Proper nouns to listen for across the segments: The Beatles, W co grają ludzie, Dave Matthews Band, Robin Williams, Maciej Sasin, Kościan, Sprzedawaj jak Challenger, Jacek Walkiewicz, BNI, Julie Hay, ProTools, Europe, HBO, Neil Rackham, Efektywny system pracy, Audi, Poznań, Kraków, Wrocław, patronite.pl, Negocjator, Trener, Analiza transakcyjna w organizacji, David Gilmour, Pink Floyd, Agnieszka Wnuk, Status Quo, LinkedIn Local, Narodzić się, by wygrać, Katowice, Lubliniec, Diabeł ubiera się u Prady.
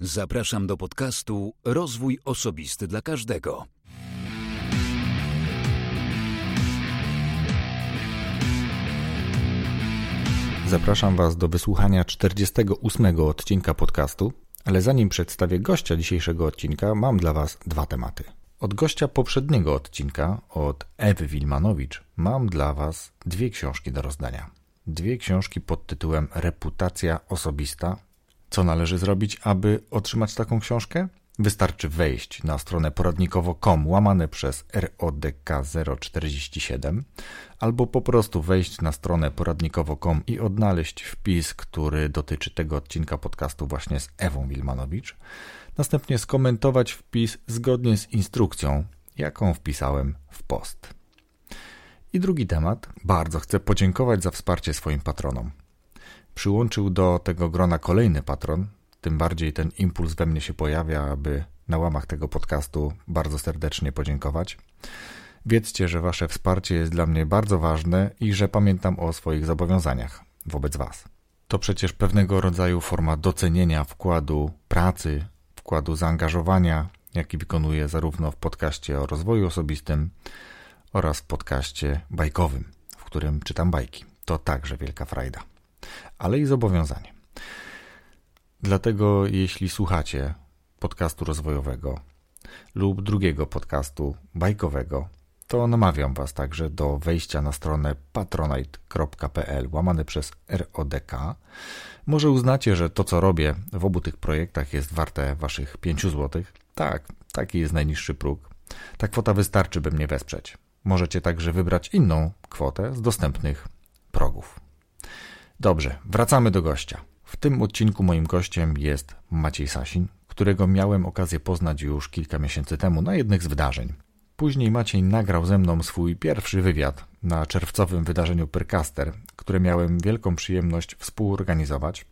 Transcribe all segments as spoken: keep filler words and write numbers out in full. Zapraszam do podcastu Rozwój Osobisty dla Każdego. Zapraszam Was do wysłuchania czterdziestego ósmego odcinka podcastu, ale zanim przedstawię gościa dzisiejszego odcinka, mam dla Was dwa tematy. Od gościa poprzedniego odcinka, od Ewy Wilmanowicz, mam dla Was dwie książki do rozdania. Dwie książki pod tytułem Reputacja osobista. Co należy zrobić, aby otrzymać taką książkę? Wystarczy wejść na stronę poradnikowo kropka com łamane przez R O D K zero czterdzieści siedem albo po prostu wejść na stronę poradnikowo kropka com i odnaleźć wpis, który dotyczy tego odcinka podcastu właśnie z Ewą Wilmanowicz. Następnie skomentować wpis zgodnie z instrukcją, jaką wpisałem w post. I drugi temat. Bardzo chcę podziękować za wsparcie swoim patronom. Przyłączył do tego grona kolejny patron, tym bardziej ten impuls we mnie się pojawia, aby na łamach tego podcastu bardzo serdecznie podziękować. Wiedzcie, że Wasze wsparcie jest dla mnie bardzo ważne i że pamiętam o swoich zobowiązaniach wobec Was. To przecież pewnego rodzaju forma docenienia wkładu pracy, wkładu zaangażowania, jaki wykonuję zarówno w podcaście o rozwoju osobistym oraz w podcaście bajkowym, w którym czytam bajki. To także wielka frajda, ale i zobowiązanie. Dlatego jeśli słuchacie podcastu rozwojowego lub drugiego podcastu bajkowego, to namawiam Was także do wejścia na stronę patronite.pl łamane przez R O D K. Może uznacie, że to co robię w obu tych projektach jest warte Waszych pięć złotych. Tak, taki jest najniższy próg. Ta kwota wystarczy, by mnie wesprzeć. Możecie także wybrać inną kwotę z dostępnych progów. Dobrze, wracamy do gościa. W tym odcinku moim gościem jest Maciej Sasin, którego miałem okazję poznać już kilka miesięcy temu na jednych z wydarzeń. Później Maciej nagrał ze mną swój pierwszy wywiad na czerwcowym wydarzeniu Pyrkaster, które miałem wielką przyjemność współorganizować,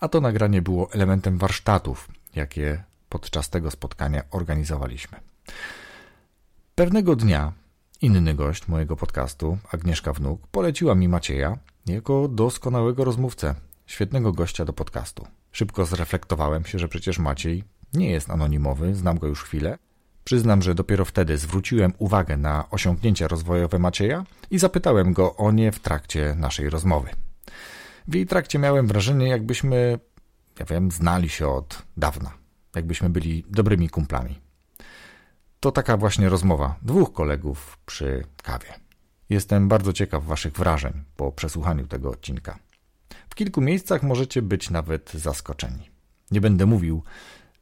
a to nagranie było elementem warsztatów, jakie podczas tego spotkania organizowaliśmy. Pewnego dnia inny gość mojego podcastu, Agnieszka Wnuk, poleciła mi Macieja jako doskonałego rozmówcę, świetnego gościa do podcastu. Szybko zreflektowałem się, że przecież Maciej nie jest anonimowy, znam go już chwilę. Przyznam, że dopiero wtedy zwróciłem uwagę na osiągnięcia rozwojowe Macieja i zapytałem go o nie w trakcie naszej rozmowy. W jej trakcie miałem wrażenie, jakbyśmy, ja wiem, znali się od dawna, jakbyśmy byli dobrymi kumplami. To taka właśnie rozmowa dwóch kolegów przy kawie. Jestem bardzo ciekaw Waszych wrażeń po przesłuchaniu tego odcinka. W kilku miejscach możecie być nawet zaskoczeni. Nie będę mówił,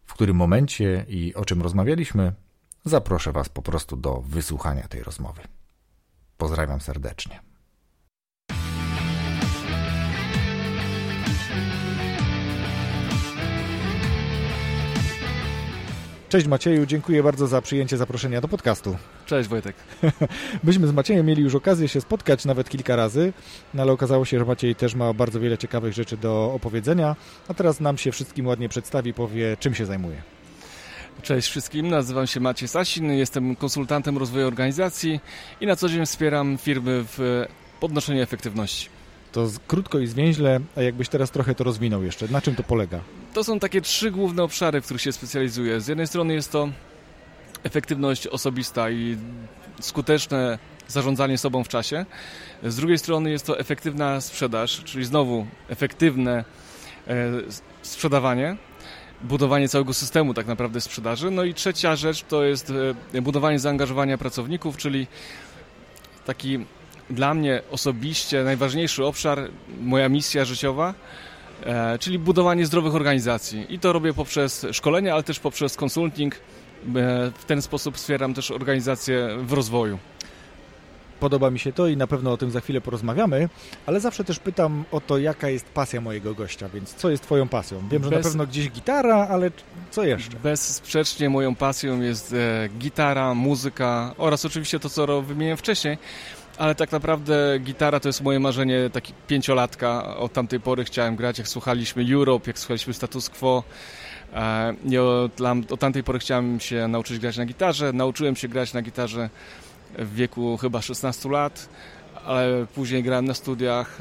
w którym momencie i o czym rozmawialiśmy. Zaproszę Was po prostu do wysłuchania tej rozmowy. Pozdrawiam serdecznie. Cześć Macieju, dziękuję bardzo za przyjęcie zaproszenia do podcastu. Cześć Wojtek. Myśmy z Maciejem mieli już okazję się spotkać nawet kilka razy, no ale okazało się, że Maciej też ma bardzo wiele ciekawych rzeczy do opowiedzenia, a teraz nam się wszystkim ładnie przedstawi, powie czym się zajmuje. Cześć wszystkim, nazywam się Maciej Sasin, jestem konsultantem rozwoju organizacji i na co dzień wspieram firmy w podnoszeniu efektywności. To krótko i zwięźle, a jakbyś teraz trochę to rozwinął jeszcze. Na czym to polega? To są takie trzy główne obszary, w których się specjalizuję. Z jednej strony jest to efektywność osobista i skuteczne zarządzanie sobą w czasie. Z drugiej strony jest to efektywna sprzedaż, czyli znowu efektywne sprzedawanie, budowanie całego systemu tak naprawdę sprzedaży. No i trzecia rzecz to jest budowanie zaangażowania pracowników, czyli taki dla mnie osobiście najważniejszy obszar, moja misja życiowa, e, czyli budowanie zdrowych organizacji. I to robię poprzez szkolenia, ale też poprzez konsulting. E, w ten sposób wspieram też organizacje w rozwoju. Podoba mi się to i na pewno o tym za chwilę porozmawiamy, ale zawsze też pytam o to, jaka jest pasja mojego gościa, więc co jest twoją pasją? Wiem, Bez... że na pewno gdzieś gitara, ale co jeszcze? Bezsprzecznie moją pasją jest e, gitara, muzyka oraz oczywiście to, co wymieniłem wcześniej. Ale tak naprawdę gitara to jest moje marzenie, taki pięciolatka. Od tamtej pory chciałem grać, jak słuchaliśmy Europe, jak słuchaliśmy Status Quo. I od, od tamtej pory chciałem się nauczyć grać na gitarze. Nauczyłem się grać na gitarze w wieku chyba szesnastu lat, ale później grałem na studiach.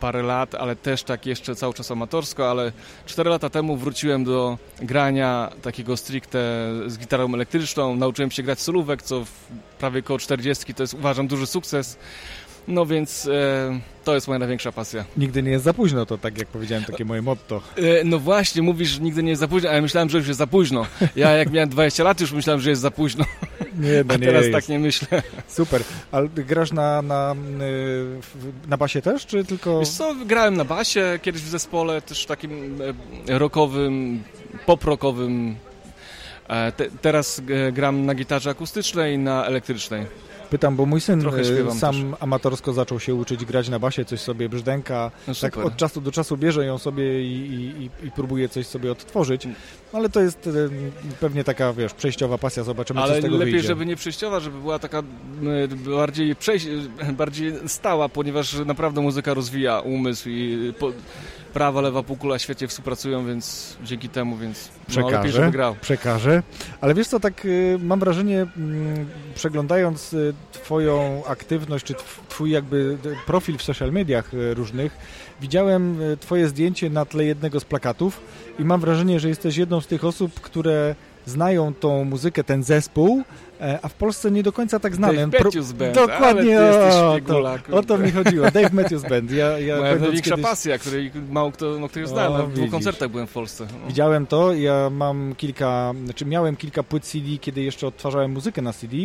parę lat, ale też tak jeszcze cały czas amatorsko, ale cztery lata temu wróciłem do grania takiego stricte z gitarą elektryczną, nauczyłem się grać solówek, co w prawie koło czterdziestki to jest, uważam, duży sukces. No więc e, to jest moja największa pasja. Nigdy nie jest za późno, to tak jak powiedziałem, takie moje motto. E, no właśnie, mówisz, że nigdy nie jest za późno, ale myślałem, że już jest za późno. Ja jak miałem dwadzieścia lat już myślałem, że jest za późno. Nie, no a nie teraz jest. Tak nie myślę. Super. Ale grasz na, na, na basie też, czy tylko... Wiesz co, grałem na basie kiedyś w zespole, też takim rockowym, pop-rockowym. Te, teraz gram na gitarze akustycznej, na elektrycznej. Pytam, bo mój syn sam też amatorsko zaczął się uczyć grać na basie, coś sobie brzdęka, no tak od czasu do czasu bierze ją sobie i, i, i próbuje coś sobie odtworzyć, ale to jest pewnie taka, wiesz, przejściowa pasja, zobaczymy, ale co z tego lepiej, wyjdzie. Ale lepiej, żeby nie przejściowa, żeby była taka bardziej, przejś... bardziej stała, ponieważ naprawdę muzyka rozwija umysł i po... prawa, lewa półkula świetnie współpracują, więc dzięki temu, więc no, lepiej, żeby grał. Przekażę, ale wiesz co, tak mam wrażenie, przeglądając twoją aktywność, czy twój jakby profil w social mediach różnych, widziałem twoje zdjęcie na tle jednego z plakatów i mam wrażenie, że jesteś jedną z tych osób, które znają tą muzykę, ten zespół, a w Polsce nie do końca tak znany. Dave Matthews Band. Dokładnie, o to, o to mi chodziło. Dave Matthews Band. Ja, ja Moja największa kiedyś... pasja, której mało kto, no, której znałem. Na dwóch koncertach byłem w Polsce. No. Widziałem to. Ja mam kilka, znaczy miałem kilka płyt C D, kiedy jeszcze odtwarzałem muzykę na C D,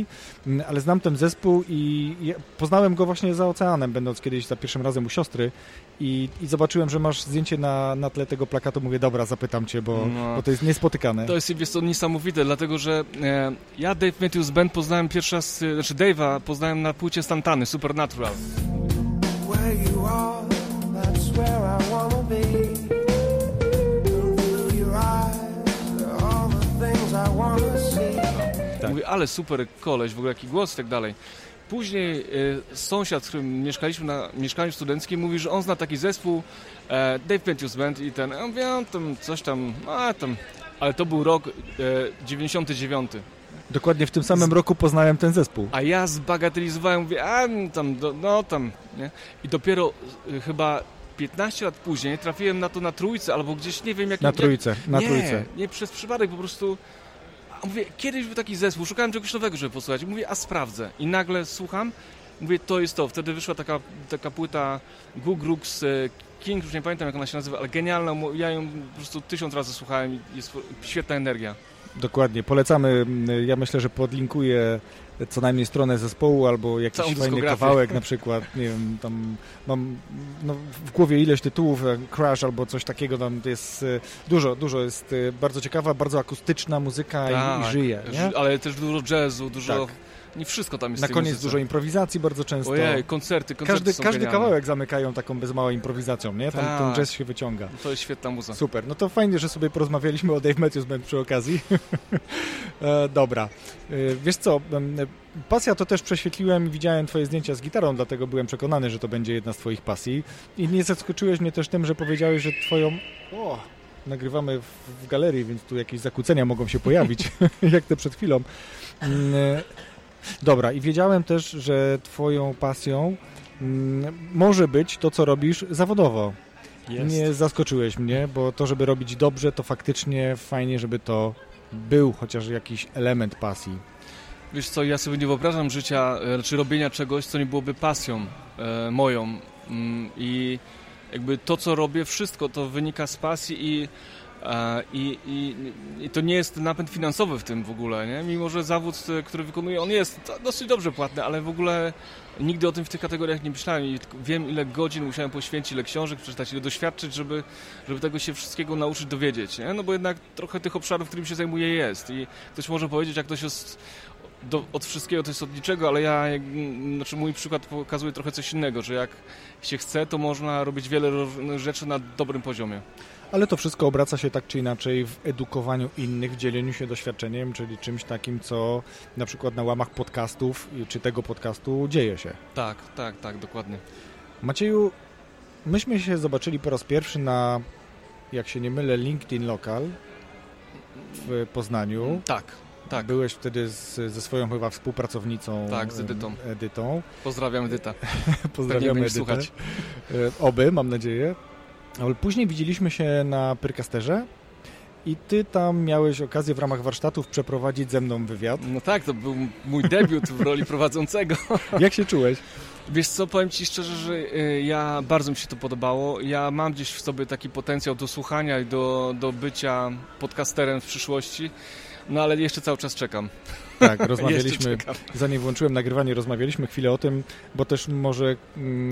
ale znam ten zespół i ja poznałem go właśnie za oceanem, będąc kiedyś za pierwszym razem u siostry i, i zobaczyłem, że masz zdjęcie na, na tle tego plakatu. Mówię, dobra, zapytam cię, bo, no. bo to jest niespotykane. To jest, jest to niesamowite, dlatego że e, ja Dave Matthews z band poznałem pierwszy raz, znaczy Dave'a poznałem na płycie Santany, Supernatural. Tak. Mówię, ale super koleś, w ogóle jaki głos i tak dalej. Później y, sąsiad, z którym mieszkaliśmy na mieszkaniu studenckim, mówi, że on zna taki zespół e, Dave Matthews Band i ten, ja mówię, tam coś tam, a tam, ale to był rok e, dziewięćdziesiąty dziewiąty. Dokładnie w tym samym roku poznałem ten zespół. A ja zbagatelizowałem, mówię, a tam, do, no tam, nie? I dopiero y, chyba piętnaście lat później trafiłem na to na Trójce, albo gdzieś, nie wiem jak... Na Trójce, jak, na nie, Trójce. Nie, przez przypadek po prostu... A mówię, kiedyś był taki zespół, szukałem czegoś nowego, żeby posłuchać. Mówię, a sprawdzę. I nagle słucham, mówię, to jest to. Wtedy wyszła taka, taka płyta Gugrux King, już nie pamiętam jak ona się nazywa, ale genialna, ja ją po prostu tysiąc razy słuchałem i jest świetna energia. Dokładnie, polecamy, ja myślę, że podlinkuję co najmniej stronę zespołu albo jakiś fajny kawałek, na przykład, nie wiem, tam mam no, w głowie ileś tytułów, Crash albo coś takiego, tam jest dużo, dużo jest bardzo ciekawa, bardzo akustyczna muzyka tak, i, i żyje. Nie? Ale też dużo jazzu, dużo... Tak. Nie wszystko tam jest. Na koniec muzyce. Dużo improwizacji bardzo często. Ojej, koncerty, koncerty Każdy, są każdy kawałek zamykają taką bez mała improwizacją, nie? Tam ten jazz się wyciąga. To jest świetna muza. Super, no to fajnie, że sobie porozmawialiśmy o Dave Matthews Band przy okazji. e, dobra. E, wiesz co, pasja to też prześwietliłem, widziałem twoje zdjęcia z gitarą, dlatego byłem przekonany, że to będzie jedna z twoich pasji. I nie zaskoczyłeś mnie też tym, że powiedziałeś, że twoją... O! Nagrywamy w, w galerii, więc tu jakieś zakłócenia mogą się pojawić, jak te przed chwilą. E, Dobra, i wiedziałem też, że twoją pasją mm, może być to, co robisz zawodowo. Jest. Nie zaskoczyłeś mnie, bo to, żeby robić dobrze, to faktycznie fajnie, żeby to był chociaż jakiś element pasji. Wiesz co, ja sobie nie wyobrażam życia, czy robienia czegoś, co nie byłoby pasją e, moją. I jakby to, co robię, wszystko to wynika z pasji i... I, i, I to nie jest napęd finansowy w tym w ogóle, nie? Mimo że zawód, który wykonuję, on jest dosyć dobrze płatny, ale w ogóle nigdy o tym w tych kategoriach nie myślałem i wiem, ile godzin musiałem poświęcić, ile książek przeczytać, ile doświadczyć, żeby, żeby tego się wszystkiego nauczyć, dowiedzieć, nie? No bo jednak trochę tych obszarów, którymi się zajmuję, jest i ktoś może powiedzieć, jak ktoś jest do, od wszystkiego, to jest od niczego, ale ja, jak, znaczy mój przykład pokazuje trochę coś innego, że jak się chce, to można robić wiele rzeczy na dobrym poziomie. Ale to wszystko obraca się tak czy inaczej w edukowaniu innych, w dzieleniu się doświadczeniem, czyli czymś takim, co na przykład na łamach podcastów czy tego podcastu dzieje się. Tak, tak, tak, dokładnie. Macieju, myśmy się zobaczyli po raz pierwszy na, jak się nie mylę, LinkedIn Local w Poznaniu. Tak. Tak. Byłeś wtedy z, ze swoją chyba współpracownicą. Tak, z Edytą. Edytą. Pozdrawiam Edyta. Pozdrawiam Edytę. Słuchać. Oby, mam nadzieję. Ale później widzieliśmy się na Pyrkasterze. I ty tam miałeś okazję w ramach warsztatów przeprowadzić ze mną wywiad. No tak, to był mój debiut w roli prowadzącego. Jak się czułeś? Wiesz co, powiem ci szczerze, że ja bardzo mi się to podobało. Ja mam gdzieś w sobie taki potencjał do słuchania i do, do bycia podcasterem w przyszłości, no ale jeszcze cały czas czekam. Tak, rozmawialiśmy, zanim włączyłem nagrywanie, rozmawialiśmy chwilę o tym, bo też może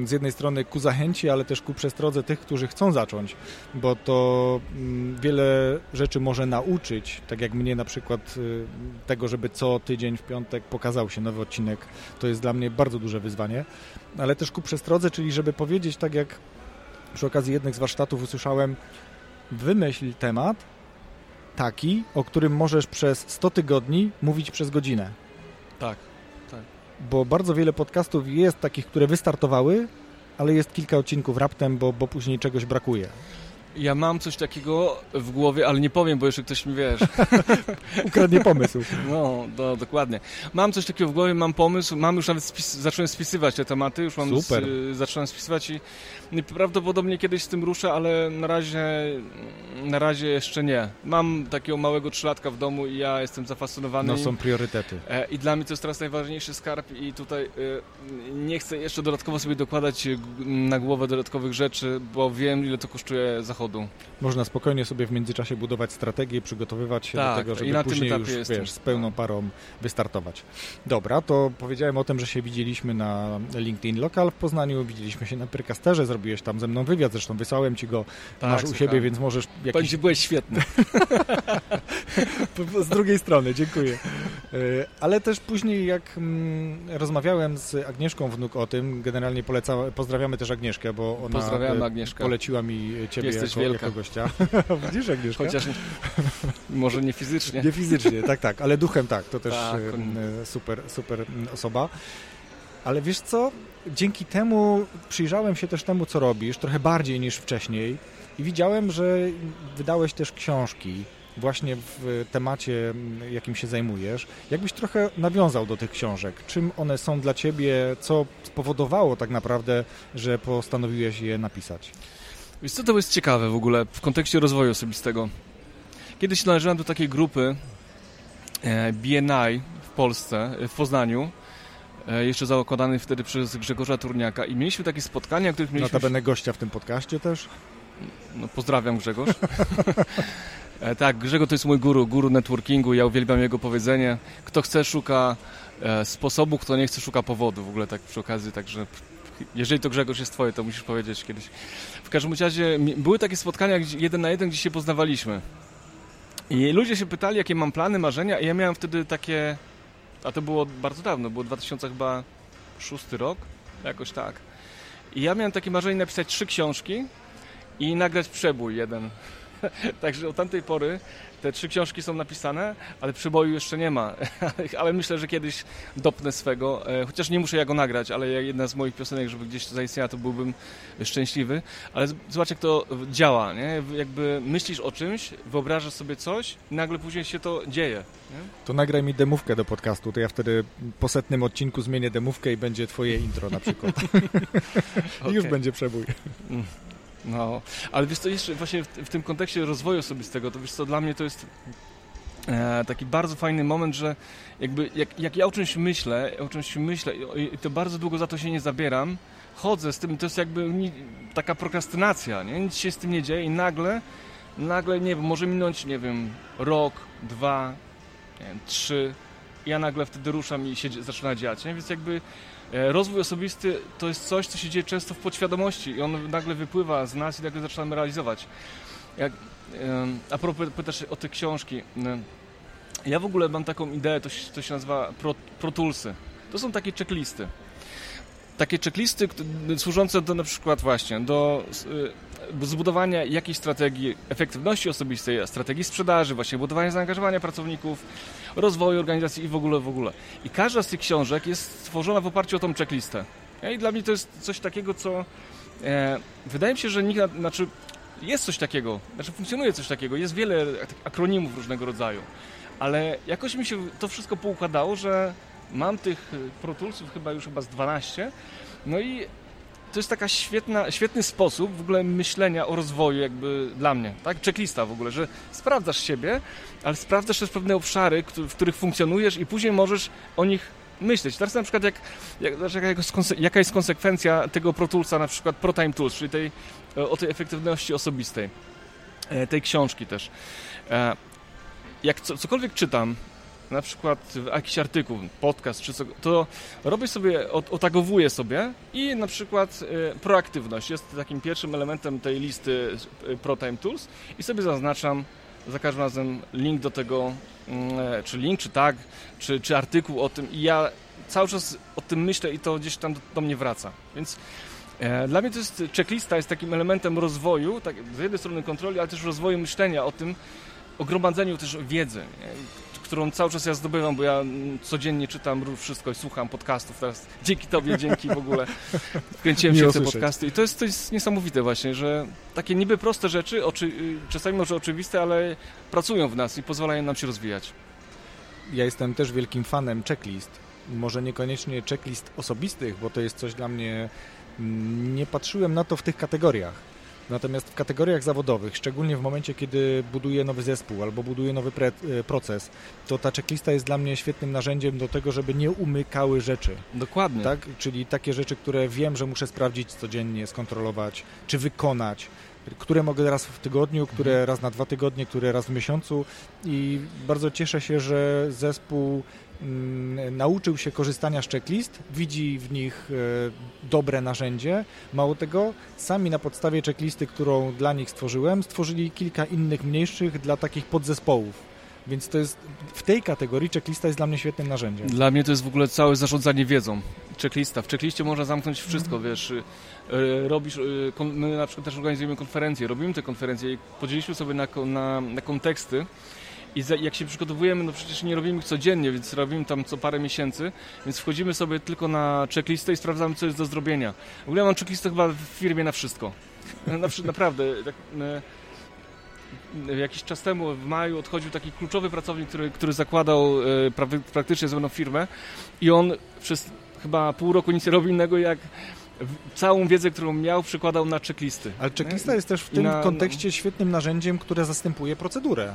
z jednej strony ku zachęci, ale też ku przestrodze tych, którzy chcą zacząć, bo to wiele rzeczy może nauczyć, tak jak mnie na przykład tego, żeby co tydzień w piątek pokazał się nowy odcinek, to jest dla mnie bardzo duże wyzwanie, ale też ku przestrodze, czyli żeby powiedzieć, tak jak przy okazji jednych z warsztatów usłyszałem, wymyśl temat, taki, o którym możesz przez sto tygodni mówić przez godzinę. Tak, tak. Bo bardzo wiele podcastów jest takich, które wystartowały, ale jest kilka odcinków raptem, bo, bo później czegoś brakuje. Ja mam coś takiego w głowie, ale nie powiem, bo jeszcze ktoś mi, wiesz... Ukradnie pomysł. No, do, dokładnie. Mam coś takiego w głowie, mam pomysł, mam już nawet spis zacząłem spisywać te tematy, już mam Super. Z, zacząłem spisywać i, i prawdopodobnie kiedyś z tym ruszę, ale na razie, na razie jeszcze nie. Mam takiego małego trzylatka w domu i ja jestem zafascynowany. No, są priorytety. E, I dla mnie to jest teraz najważniejszy skarb i tutaj e, nie chcę jeszcze dodatkowo sobie dokładać na głowę dodatkowych rzeczy, bo wiem, ile to kosztuje zachowanie. Można spokojnie sobie w międzyczasie budować strategię, przygotowywać się tak, do tego, żeby później już wiesz, z pełną parą wystartować. Dobra, to powiedziałem o tym, że się widzieliśmy na LinkedIn Local w Poznaniu, widzieliśmy się na Pyrkasterze, zrobiłeś tam ze mną wywiad, zresztą wysłałem ci go, tak, masz u słucham. siebie, więc możesz... Jakiś... Będzie byłeś świetny. Z drugiej strony, dziękuję. Ale też później, jak rozmawiałem z Agnieszką Wnuk o tym, generalnie polecam, pozdrawiamy też Agnieszkę, bo ona poleciła mi ciebie. Jesteś Jako, wielka. Jako gościa. Widzisz, Agnieszka? Chociaż nie, może nie fizycznie. Nie fizycznie, tak, tak, ale duchem tak. To też tak, super, super osoba. Ale wiesz co? Dzięki temu przyjrzałem się też temu, co robisz, trochę bardziej niż wcześniej i widziałem, że wydałeś też książki właśnie w temacie, jakim się zajmujesz. Jakbyś trochę nawiązał do tych książek? Czym one są dla ciebie? Co spowodowało tak naprawdę, że postanowiłeś je napisać? Wiesz co, to jest ciekawe w ogóle w kontekście rozwoju osobistego. Kiedyś należałem do takiej grupy B N I w Polsce, w Poznaniu, jeszcze zakładanej wtedy przez Grzegorza Turniaka i mieliśmy takie spotkania, których mieliśmy... Notabene gościa w tym podcaście też. No, pozdrawiam Grzegorz. Tak, Grzegorz to jest mój guru, guru networkingu, ja uwielbiam jego powiedzenie. Kto chce, szuka sposobu, kto nie chce, szuka powodu w ogóle, tak przy okazji, także... Jeżeli to Grzegorz jest twoje, to musisz powiedzieć kiedyś. W każdym razie były takie spotkania gdzie, jeden na jeden, gdzie się poznawaliśmy. I ludzie się pytali, jakie mam plany, marzenia i ja miałem wtedy takie... A to było bardzo dawno, było dwa tysiące szósty rok, jakoś tak. I ja miałem takie marzenie napisać trzy książki i nagrać przebój jeden. Także od tamtej pory te trzy książki są napisane, ale przeboju jeszcze nie ma. Ale myślę, że kiedyś dopnę swego, chociaż nie muszę ja go nagrać, ale jedna z moich piosenek, żeby gdzieś to zaistniała, to byłbym szczęśliwy. Ale zobacz, jak to działa, nie? Jakby myślisz o czymś, wyobrażasz sobie coś, nagle później się to dzieje. Nie? To nagraj mi demówkę do podcastu, to ja wtedy po setnym odcinku zmienię demówkę i będzie twoje intro na przykład. I okay. Już będzie przebój. No, ale wiesz co, jeszcze właśnie w, w tym kontekście rozwoju osobistego, to wiesz co, dla mnie to jest e, taki bardzo fajny moment, że jakby jak, jak ja o czymś myślę, o czymś myślę i, i to bardzo długo za to się nie zabieram, chodzę z tym, to jest jakby ni, taka prokrastynacja, nie? Nic się z tym nie dzieje i nagle, nagle, nie wiem, może minąć, nie wiem, rok, dwa, nie wiem, trzy, ja nagle wtedy ruszam i się zaczyna dziać, nie? Więc jakby... Rozwój osobisty to jest coś, co się dzieje często w podświadomości i on nagle wypływa z nas i nagle zaczynamy realizować. Jak, a propos pytasz o te książki. Ja w ogóle mam taką ideę, to się, to się nazywa ProToolsy. To są takie checklisty. Takie checklisty służące do na przykład właśnie do zbudowania jakiejś strategii efektywności osobistej, strategii sprzedaży, właśnie budowania zaangażowania pracowników, rozwoju organizacji i w ogóle, w ogóle. I każda z tych książek jest stworzona w oparciu o tą checklistę. I dla mnie to jest coś takiego, co... E, wydaje mi się, że nikt... Znaczy, jest coś takiego, znaczy funkcjonuje coś takiego, jest wiele akronimów różnego rodzaju. ale jakoś mi się to wszystko poukładało, że mam tych ProToolsów chyba już chyba z dwanaście, no i to jest taka świetna, świetny sposób w ogóle myślenia o rozwoju jakby dla mnie, tak? Checklista w ogóle, że sprawdzasz siebie, ale sprawdzasz też pewne obszary, w których funkcjonujesz i później możesz o nich myśleć. Teraz na przykład jak, jak, jaka jest konsekwencja tego ProToolsa, na przykład ProTime Tools, czyli tej, o tej efektywności osobistej, tej książki też. Jak cokolwiek czytam, na przykład jakiś artykuł, podcast czy co, to robię sobie, otagowuję sobie i na przykład proaktywność jest takim pierwszym elementem tej listy ProTime Tools i sobie zaznaczam za każdym razem link do tego, czy link, czy tag, czy, czy artykuł o tym i ja cały czas o tym myślę i to gdzieś tam do, do mnie wraca. Więc e, dla mnie to jest, checklista jest takim elementem rozwoju, tak, z jednej strony kontroli, ale też rozwoju myślenia o tym, o gromadzeniu też wiedzy, nie? Którą cały czas ja zdobywam, bo ja codziennie czytam wszystko i słucham podcastów teraz. Dzięki Tobie, dzięki w ogóle. Wkręciłem się w te podcasty i to jest, to jest niesamowite właśnie, że takie niby proste rzeczy, oczy, czasami może oczywiste, ale pracują w nas i pozwalają nam się rozwijać. Ja jestem też wielkim fanem checklist. Może niekoniecznie checklist osobistych, bo to jest coś dla mnie... Nie patrzyłem na to w tych kategoriach. Natomiast w kategoriach zawodowych, szczególnie w momencie, kiedy buduję nowy zespół albo buduję nowy pre- proces, to ta checklista jest dla mnie świetnym narzędziem do tego, żeby nie umykały rzeczy. Dokładnie. Tak? Czyli takie rzeczy, które wiem, że muszę sprawdzić codziennie, skontrolować, czy wykonać, które mogę raz w tygodniu, które mhm. raz na dwa tygodnie, które raz w miesiącu i bardzo cieszę się, że zespół nauczył się korzystania z checklist, widzi w nich dobre narzędzie. Mało tego, sami na podstawie checklisty, którą dla nich stworzyłem, stworzyli kilka innych mniejszych dla takich podzespołów. Więc to jest, w tej kategorii checklista jest dla mnie świetnym narzędziem. Dla mnie to jest w ogóle całe zarządzanie wiedzą. Checklista. W checkliście można zamknąć wszystko, mhm. wiesz. Robisz, my na przykład też organizujemy konferencje, robimy te konferencje i podzieliliśmy sobie na, na, na konteksty. I jak się przygotowujemy, no przecież nie robimy ich codziennie, więc robimy tam co parę miesięcy, więc wchodzimy sobie tylko na checklistę i sprawdzamy, co jest do zrobienia. W ogóle ja mam checklistę chyba w firmie na wszystko. Naprawdę. Tak, jakiś czas temu, w maju, odchodził taki kluczowy pracownik, który, który zakładał praktycznie ze mną firmę i on przez chyba pół roku nic nie robił innego, jak całą wiedzę, którą miał, przykładał na checklisty. Ale checklista jest też w tym na, kontekście świetnym narzędziem, które zastępuje procedurę.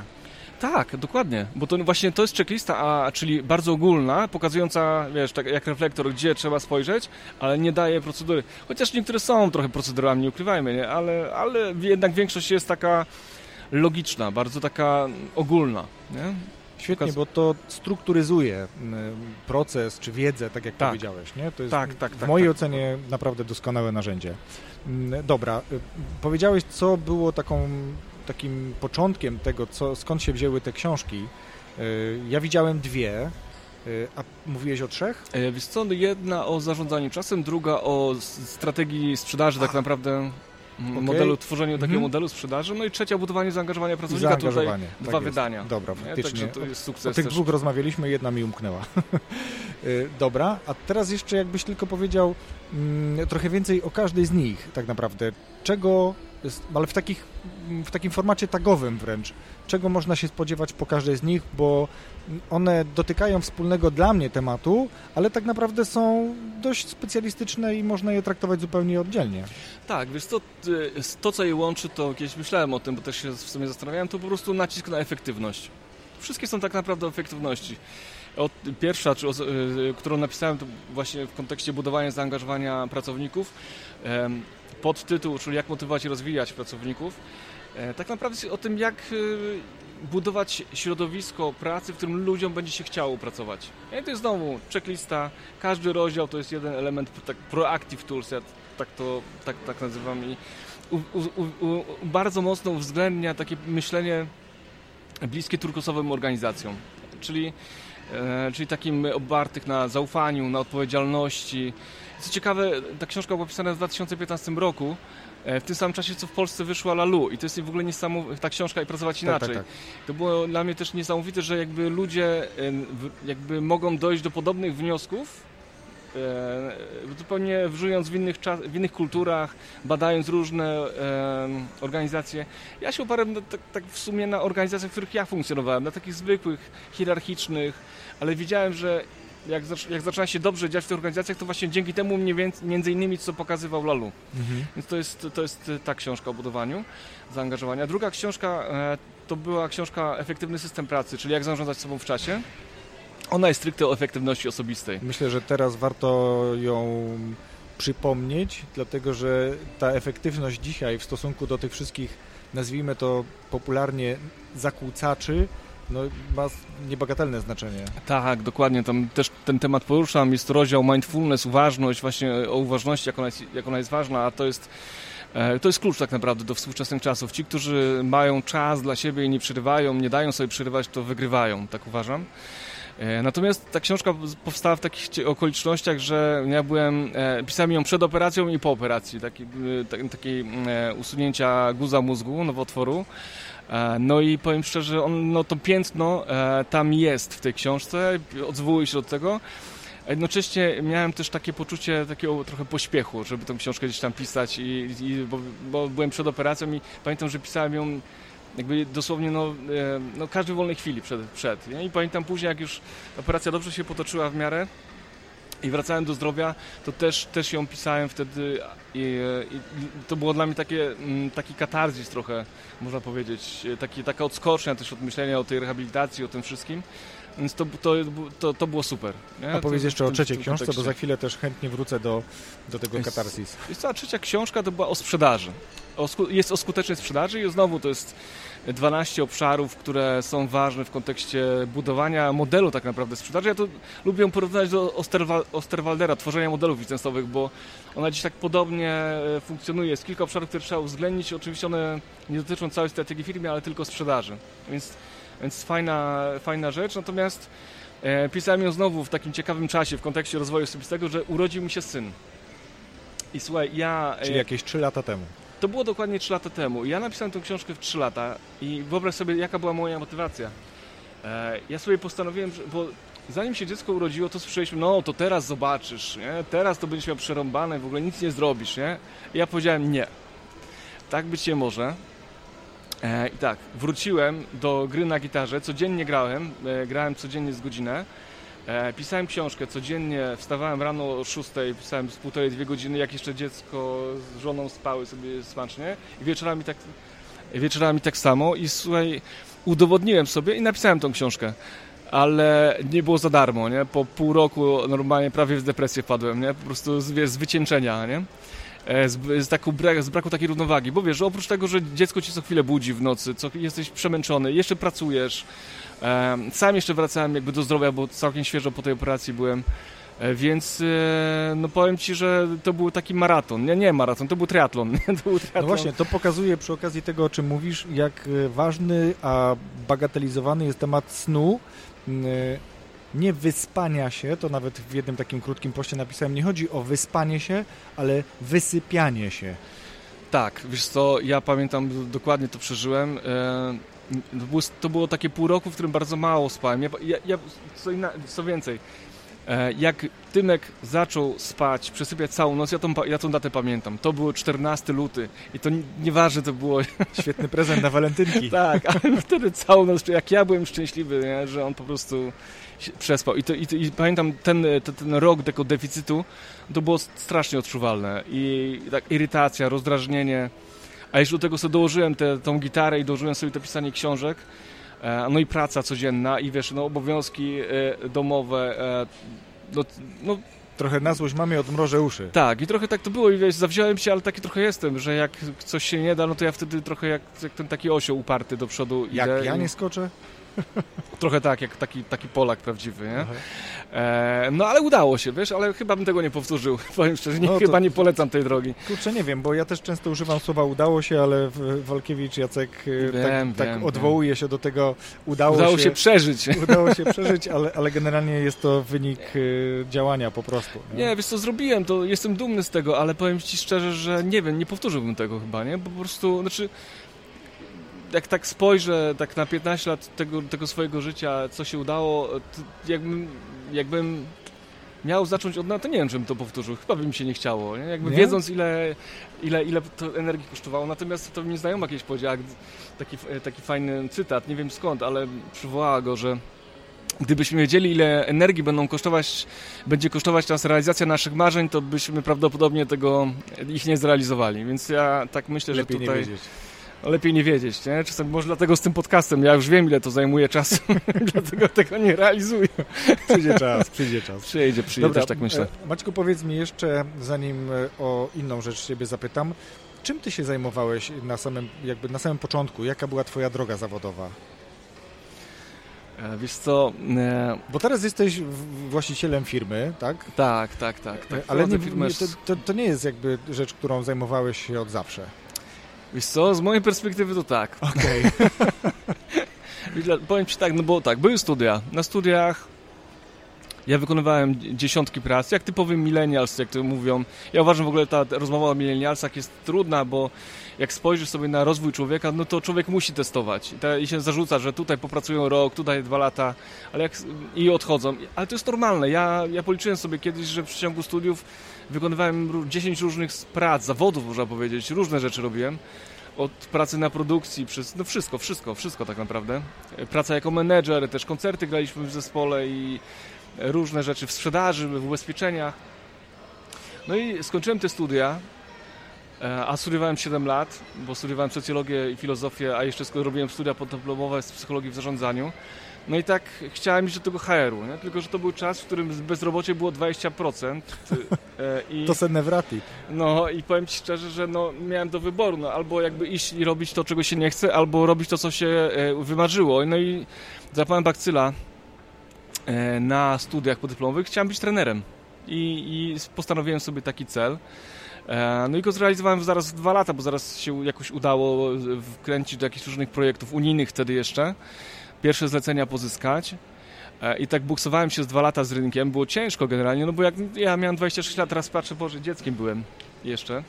Tak, dokładnie, bo to właśnie to jest checklista, a, czyli bardzo ogólna, pokazująca, wiesz, tak jak reflektor, gdzie trzeba spojrzeć, ale nie daje procedury. Chociaż niektóre są trochę procedurami, nie ukrywajmy, nie? Ale, ale jednak większość jest taka logiczna, bardzo taka ogólna. Nie? Świetnie, bo to strukturyzuje proces czy wiedzę, tak jak tak. powiedziałeś. Nie? To jest tak, tak, tak, w mojej tak, ocenie tak. naprawdę doskonałe narzędzie. Dobra, powiedziałeś, co było taką... takim początkiem tego, co, skąd się wzięły te książki. Ja widziałem dwie, a mówiłeś o trzech? Wiesz co, jedna o zarządzaniu czasem, druga o strategii sprzedaży, a. tak naprawdę modelu, okay. tworzeniu takiego mm-hmm. modelu sprzedaży, no i trzecia o budowaniu zaangażowania pracownika. Zaangażowanie. Tutaj tak dwa jest. Wydania. Dobra, faktycznie. Ja, to jest sukces o tych też. Dwóch rozmawialiśmy, jedna mi umknęła. Dobra, a teraz jeszcze jakbyś tylko powiedział mm, trochę więcej o każdej z nich tak naprawdę. Czego... ale w, takich, w takim formacie tagowym wręcz, czego można się spodziewać po każdej z nich, bo one dotykają wspólnego dla mnie tematu, ale tak naprawdę są dość specjalistyczne i można je traktować zupełnie oddzielnie. Tak, wiesz co, to co je łączy, to kiedyś myślałem o tym, bo też się w sumie zastanawiałem, to po prostu nacisk na efektywność. Wszystkie są tak naprawdę o efektywności. Od, pierwsza, czy, o, którą napisałem, to właśnie w kontekście budowania zaangażowania pracowników, em, podtytuł, czyli jak motywować i rozwijać pracowników, tak naprawdę o tym, jak budować środowisko pracy, w którym ludziom będzie się chciało pracować. I to jest znowu checklista, każdy rozdział to jest jeden element, tak, proactive tools, ja tak to tak, tak nazywam i u, u, u, bardzo mocno uwzględnia takie myślenie bliskie turkusowym organizacjom, czyli, e, czyli takim opartych na zaufaniu, na odpowiedzialności. Co ciekawe, ta książka była pisana w dwa tysiące piętnastym roku, w tym samym czasie, co w Polsce wyszła Lalu i to jest w ogóle niesamowita ta książka i pracować inaczej. Tak, tak, tak. To było dla mnie też niesamowite, że jakby ludzie jakby mogą dojść do podobnych wniosków zupełnie żyjąc w innych, czas, w innych kulturach, badając różne organizacje. Ja się oparłem tak, tak w sumie na organizacjach, w których ja funkcjonowałem, na takich zwykłych, hierarchicznych, ale wiedziałem, że jak, jak zaczyna się dobrze dziać w tych organizacjach, to właśnie dzięki temu mnie więcej, między innymi co pokazywał Lalu. Mhm. Więc to jest, to jest ta książka o budowaniu zaangażowania. Druga książka to była książka Efektywny system pracy, czyli jak zarządzać sobą w czasie. Ona jest stricte o efektywności osobistej. Myślę, że teraz warto ją przypomnieć, dlatego że ta efektywność dzisiaj w stosunku do tych wszystkich, nazwijmy to popularnie, zakłócaczy, no, ma niebagatelne znaczenie. Tak, dokładnie. Tam też ten temat poruszam. Jest rozdział mindfulness, uważność, właśnie o uważności, jak ona jest, jak ona jest ważna, a to jest To jest klucz tak naprawdę do współczesnych czasów. Ci, którzy mają czas dla siebie i nie przerywają, nie dają sobie przerywać, to wygrywają, tak uważam. Natomiast ta książka powstała w takich okolicznościach, że ja byłem, pisałem ją przed operacją i po operacji, takiej taki usunięcia guza mózgu, nowotworu. No i powiem szczerze, on, no to piętno tam jest w tej książce, odwołuję się od tego. Jednocześnie miałem też takie poczucie takiego trochę pośpiechu, żeby tą książkę gdzieś tam pisać, i, i, bo, bo byłem przed operacją i pamiętam, że pisałem ją jakby dosłownie no, no każdej wolnej chwili przed. przed nie? I pamiętam później, jak już operacja dobrze się potoczyła w miarę i wracałem do zdrowia, to też, też ją pisałem wtedy i, i to było dla mnie takie, taki katarzis trochę, można powiedzieć, taki, taka odskocznia też od myślenia o tej rehabilitacji, o tym wszystkim. Więc to, to, to, to było super. Nie? A powiedz jeszcze o trzeciej książce, bo za chwilę też chętnie wrócę do, do tego katarsis. A trzecia książka to była o sprzedaży. O sku, jest o skutecznej sprzedaży i znowu to jest dwanaście obszarów, które są ważne w kontekście budowania modelu tak naprawdę sprzedaży. Ja to lubię porównać do Osterwal, Osterwaldera, tworzenia modelów biznesowych, bo ona dziś tak podobnie funkcjonuje. Jest kilka obszarów, które trzeba uwzględnić. Oczywiście one nie dotyczą całej strategii firmy, ale tylko sprzedaży. Więc Więc fajna, fajna rzecz, natomiast e, pisałem ją znowu w takim ciekawym czasie w kontekście rozwoju osobistego, że urodził mi się syn. I słuchaj, ja... E, Czyli jakieś trzy lata temu. To było dokładnie trzy lata temu. Ja napisałem tę książkę w trzy lata i wyobraź sobie, jaka była moja motywacja. E, ja sobie postanowiłem, że, bo zanim się dziecko urodziło, to słyszeliśmy, no to teraz zobaczysz, nie? Teraz to będziesz miał przerąbane, w ogóle nic nie zrobisz, nie? I ja powiedziałem nie. Tak być nie może. I tak, wróciłem do gry na gitarze, codziennie grałem, grałem codziennie z godzinę, pisałem książkę codziennie, wstawałem rano o szóstej, pisałem z półtorej, dwie godziny, jak jeszcze dziecko z żoną spały sobie smacznie i wieczorami tak, wieczorami tak samo i słuchaj, udowodniłem sobie i napisałem tą książkę. Ale nie było za darmo, nie? Po pół roku normalnie prawie w depresję wpadłem, nie? Po prostu z, z wycieńczenia, nie? Z, z, taką bra- z braku takiej równowagi, bo wiesz, oprócz tego, że dziecko cię co chwilę budzi w nocy, co, jesteś przemęczony, jeszcze pracujesz, e, sam jeszcze wracałem jakby do zdrowia, bo całkiem świeżo po tej operacji byłem, e, więc e, no powiem ci, że to był taki maraton, nie, nie maraton, to był triatlon. Nie? To był triatlon. No właśnie, to pokazuje przy okazji tego, o czym mówisz, jak ważny, a bagatelizowany jest temat snu, nie wyspania się, to nawet w jednym takim krótkim poście napisałem, nie chodzi o wyspanie się, ale wysypianie się. Tak, wiesz co, ja pamiętam, dokładnie to przeżyłem. To było takie pół roku, w którym bardzo mało spałem. Ja, ja, co, inna, co więcej, jak Tymek zaczął spać, przesypiać całą noc, ja tą, ja tą datę pamiętam. To było czternastego lutego i to nieważne to było. Świetny prezent na walentynki. Tak, ale wtedy całą noc, jak ja byłem szczęśliwy, nie, że on po prostu przespał. I, to, i, to, i pamiętam ten, to, ten rok tego deficytu, to było strasznie odczuwalne. I, i tak irytacja, rozdrażnienie. A jeszcze do tego sobie dołożyłem te, tą gitarę i dołożyłem sobie to pisanie książek. No i praca codzienna i wiesz, no obowiązki domowe, no, no trochę na złość mamie odmrożę uszy. Tak, i trochę tak to było i wiesz, zawziąłem się, ale taki trochę jestem, że jak coś się nie da, no to ja wtedy trochę jak, jak ten taki osioł uparty do przodu idę. Jak ja nie skoczę? Trochę tak, jak taki, taki Polak prawdziwy, nie? E, no ale udało się, wiesz, ale chyba bym tego nie powtórzył, powiem szczerze, nie, no to, chyba nie polecam tej drogi. Kurczę, nie wiem, bo ja też często używam słowa udało się, ale Walkiewicz Jacek wiem, tak, tak wiem, odwołuje wiem. się do tego, udało, udało się, się przeżyć. Udało się przeżyć, ale, ale generalnie jest to wynik y, działania po prostu. Nie? nie, wiesz co, zrobiłem to, jestem dumny z tego, ale powiem ci szczerze, że nie wiem, nie powtórzyłbym tego chyba, nie? Bo po prostu, znaczy... Jak tak spojrzę tak na piętnaście lat tego, tego swojego życia, co się udało, jakbym, jakbym miał zacząć od... to nie wiem, czym to powtórzył. Chyba by mi się nie chciało. Nie? Jakby nie? Wiedząc, ile, ile, ile to energii kosztowało. Natomiast to mi znajomo jakieś powiedziała, taki, taki fajny cytat, nie wiem skąd, ale przywołała go, że gdybyśmy wiedzieli, ile energii będą kosztować, będzie kosztować nas realizacja naszych marzeń, to byśmy prawdopodobnie tego ich nie zrealizowali. Więc ja tak myślę, lepiej że tutaj... Nie wiedzieć. Lepiej nie wiedzieć, nie? Czasem może dlatego z tym podcastem. Ja już wiem, ile to zajmuje czasu, dlatego tego nie realizuję. Przyjdzie czas, przyjdzie czas. Przyjdzie, przyjdzie, dobra, też tak myślę. Maćku, powiedz mi jeszcze, zanim o inną rzecz ciebie zapytam, czym ty się zajmowałeś na samym, jakby na samym początku? Jaka była twoja droga zawodowa? Wiesz co... E... Bo teraz jesteś właścicielem firmy, tak? Tak, tak, tak. tak. Ale nie, firmy... to, to, to nie jest jakby rzecz, którą zajmowałeś się od zawsze. Wiesz co, z mojej perspektywy to tak. Okej. Okay. Powiem ci tak, no bo tak, były studia. Na studiach ja wykonywałem dziesiątki prac, jak typowy millennials, jak to mówią. Ja uważam w ogóle, ta rozmowa o millennialsach jest trudna, bo jak spojrzysz sobie na rozwój człowieka, no to człowiek musi testować i się zarzuca, że tutaj popracują rok, tutaj dwa lata, ale jak i odchodzą. Ale to jest normalne. Ja, ja policzyłem sobie kiedyś, że w ciągu studiów wykonywałem dziesięć różnych prac, zawodów, można powiedzieć, różne rzeczy robiłem. Od pracy na produkcji, przez no wszystko, wszystko, wszystko tak naprawdę. Praca jako menedżer, też koncerty graliśmy w zespole i różne rzeczy w sprzedaży, w ubezpieczeniach. No i skończyłem te studia, a studiowałem siedem lat, bo studiowałem socjologię i filozofię, a jeszcze robiłem studia podyplomowe z psychologii w zarządzaniu. No i tak chciałem iść do tego H R u, nie? Tylko że to był czas, w którym bezrobocie było dwadzieścia procent. I, to se newraty. No i powiem ci szczerze, że no, miałem do wyboru, no, albo jakby iść i robić to, czego się nie chce, albo robić to, co się wymarzyło. No i zapałem bakcyla na studiach podyplomowych. Chciałem być trenerem i, i postanowiłem sobie taki cel. No i go zrealizowałem zaraz w dwa lata, bo zaraz się jakoś udało wkręcić do jakichś różnych projektów unijnych wtedy jeszcze. Pierwsze zlecenia pozyskać i tak buksowałem się z dwa lata z rynkiem. Było ciężko generalnie, no bo jak ja miałem dwadzieścia sześć lat, teraz patrzę, Boże, dzieckiem byłem jeszcze.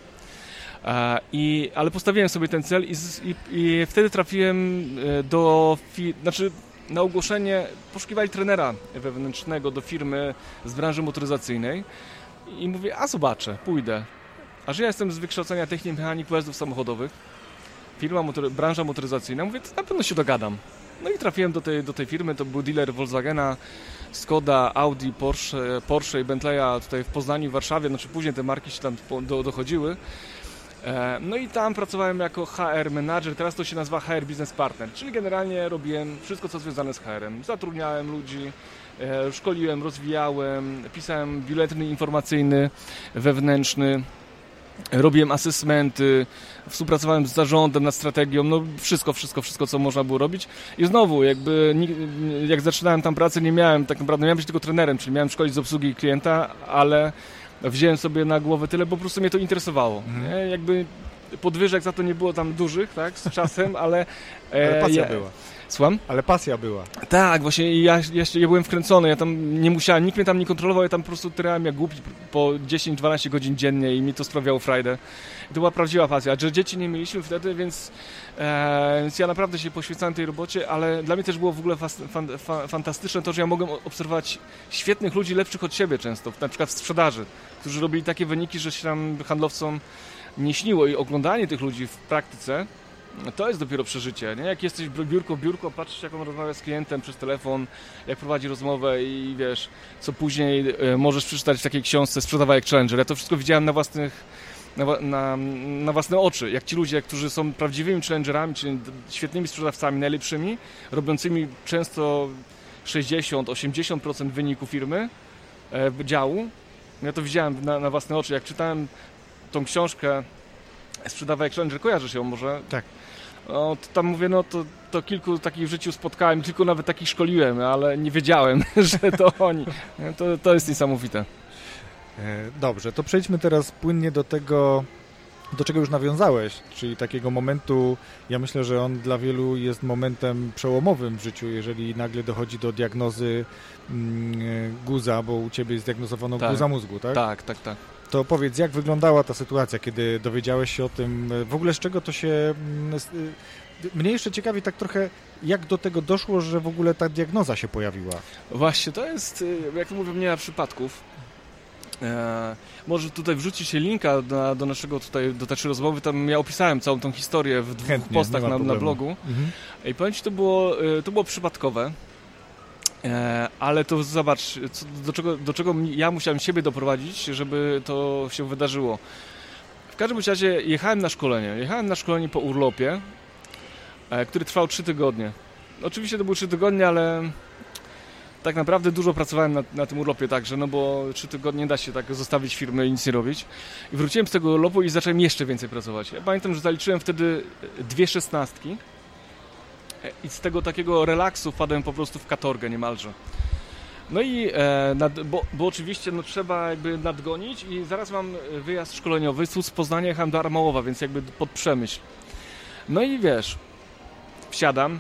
I, ale postawiłem sobie ten cel i, i, i wtedy trafiłem do... Znaczy na ogłoszenie poszukiwali trenera wewnętrznego do firmy z branży motoryzacyjnej i mówię, a zobaczę, pójdę. A że ja jestem z wykształcenia technik, mechanik pojazdów samochodowych, firma, motor, branża motoryzacyjna, mówię, to na pewno się dogadam. No i trafiłem do tej, do tej firmy, to był dealer Volkswagena, Skoda, Audi, Porsche, Porsche i Bentleya tutaj w Poznaniu, w Warszawie, znaczy później te marki się tam do, dochodziły. E, no i tam pracowałem jako H R menadżer, teraz to się nazywa H R Business Partner, czyli generalnie robiłem wszystko, co związane z H R em. Zatrudniałem ludzi, e, szkoliłem, rozwijałem, pisałem biuletyn informacyjny, wewnętrzny. Robiłem asysmenty, współpracowałem z zarządem nad strategią, no wszystko, wszystko, wszystko, co można było robić. I znowu, jakby jak zaczynałem tam pracę, nie miałem, tak naprawdę miałem być tylko trenerem, czyli miałem szkolić z obsługi klienta, ale wziąłem sobie na głowę tyle, bo po prostu mnie to interesowało. Mhm. Jakby podwyżek za to nie było tam dużych, tak, z czasem, ale... ale pasja ja... była. Słucham? Ale pasja była. Tak, właśnie ja, ja, ja byłem wkręcony, ja tam nie musiałem, nikt mnie tam nie kontrolował, ja tam po prostu trałem jak głupi po dziesięć dwanaście godzin dziennie i mi to sprawiało frajdę. To była prawdziwa pasja, że dzieci nie mieliśmy wtedy, więc, e, więc ja naprawdę się poświęcałem tej robocie, ale dla mnie też było w ogóle fas, fan, fa, fantastyczne to, że ja mogłem obserwować świetnych ludzi lepszych od siebie często, na przykład w sprzedaży, którzy robili takie wyniki, że się tam handlowcom nie śniło i oglądanie tych ludzi w praktyce to jest dopiero przeżycie, nie? Jak jesteś biurko w biurko, patrzysz, jak on rozmawia z klientem przez telefon, jak prowadzi rozmowę i wiesz, co później możesz przeczytać w takiej książce Sprzedawaj jak Challenger. Ja to wszystko widziałem na własnych na, na, na własne oczy, jak ci ludzie, którzy są prawdziwymi challengerami, czyli świetnymi sprzedawcami, najlepszymi, robiącymi często sześćdziesiąt do osiemdziesięciu procent wyniku firmy, działu. Ja to widziałem na, na własne oczy, jak czytałem tą książkę Sprzedawaj jak Challenger, kojarzysz ją może? Tak. No, to tam mówię, no to, to kilku takich w życiu spotkałem, kilku nawet takich szkoliłem, ale nie wiedziałem, że to oni. To, to jest niesamowite. Dobrze, to przejdźmy teraz płynnie do tego, do czego już nawiązałeś, czyli takiego momentu, ja myślę, że on dla wielu jest momentem przełomowym w życiu, jeżeli nagle dochodzi do diagnozy mm, guza, bo u ciebie zdiagnozowano tak. guza mózgu, tak? Tak, tak, tak. To powiedz, jak wyglądała ta sytuacja, kiedy dowiedziałeś się o tym, w ogóle z czego to się... Mnie jeszcze ciekawi tak trochę, jak do tego doszło, że w ogóle ta diagnoza się pojawiła. Właśnie, to jest, jak to mówią, nie ma przypadków. E, może tutaj wrzucić linka do, do naszego tutaj, do naszej rozmowy, tam ja opisałem całą tą historię w dwóch Chętnie, postach na, na blogu. Mhm. I powiem Ci, to było, to było przypadkowe, e, ale to zobacz, co, do, czego, do czego ja musiałem siebie doprowadzić, żeby to się wydarzyło. W każdym razie jechałem na szkolenie, jechałem na szkolenie po urlopie, e, który trwał trzy tygodnie. Oczywiście to były trzy tygodnie, ale... Tak naprawdę dużo pracowałem na, na tym urlopie także, no bo trzy tygodnie nie da się tak zostawić firmy i nic nie robić. I wróciłem z tego urlopu i zacząłem jeszcze więcej pracować. Ja pamiętam, że zaliczyłem wtedy dwie szesnastki i z tego takiego relaksu wpadłem po prostu w katorgę niemalże. No i, e, nad, bo, bo oczywiście no, trzeba jakby nadgonić i zaraz mam wyjazd szkoleniowy z Poznania jechałem do Armałowa, więc jakby pod Przemyśl. No i wiesz, wsiadam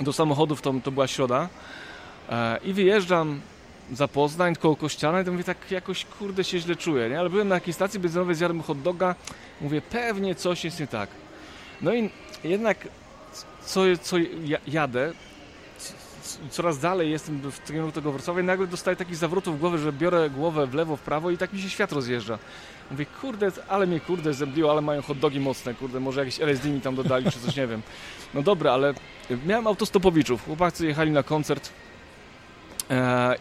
do samochodów, to, to była środa, i wyjeżdżam za Poznań, koło Kościana i to mówię, tak jakoś kurde się źle czuję, nie? Ale byłem na jakiejś stacji benzynowej, zjadłem hot doga, mówię, pewnie coś jest nie tak. No i jednak co, co jadę, coraz dalej jestem w kierunku tego Wrocławia i nagle dostaję takich zawrotów głowy, że biorę głowę w lewo, w prawo i tak mi się świat rozjeżdża. Mówię, kurde, ale mnie kurde zemdliło, ale mają hot dogi mocne, kurde, może jakieś L S D mi tam dodali czy coś, nie wiem. No dobra, ale miałem autostopowiczów, chłopacy jechali na koncert,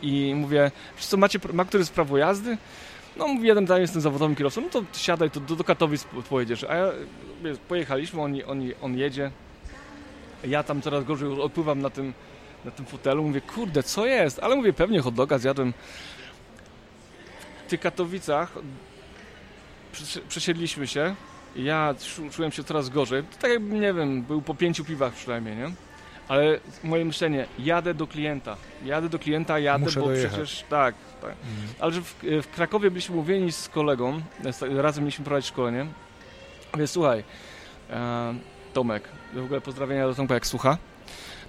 i mówię, wiesz co, macie, ma któryś prawo jazdy? No mówię, jeden tam jestem zawodowym kierowcą, no to siadaj, to do, do Katowic pojedziesz. A ja, wiesz, pojechaliśmy, on, on, on jedzie, ja tam coraz gorzej odpływam na tym, na tym fotelu, mówię, kurde, co jest? Ale mówię, pewnie hot doga zjadłem. W tych Katowicach przesiedliśmy się, ja czułem się coraz gorzej, to tak jakbym, nie wiem, był po pięciu piwach przynajmniej, nie? Ale moje myślenie, jadę do klienta, jadę do klienta, jadę, Muszę bo dojechać. Przecież tak, tak. Mhm. Ale że w, w Krakowie byliśmy mówieni z kolegą, razem mieliśmy prowadzić szkolenie, mówię, słuchaj, e, Tomek, w ogóle pozdrawienia do Tomka, jak słucha,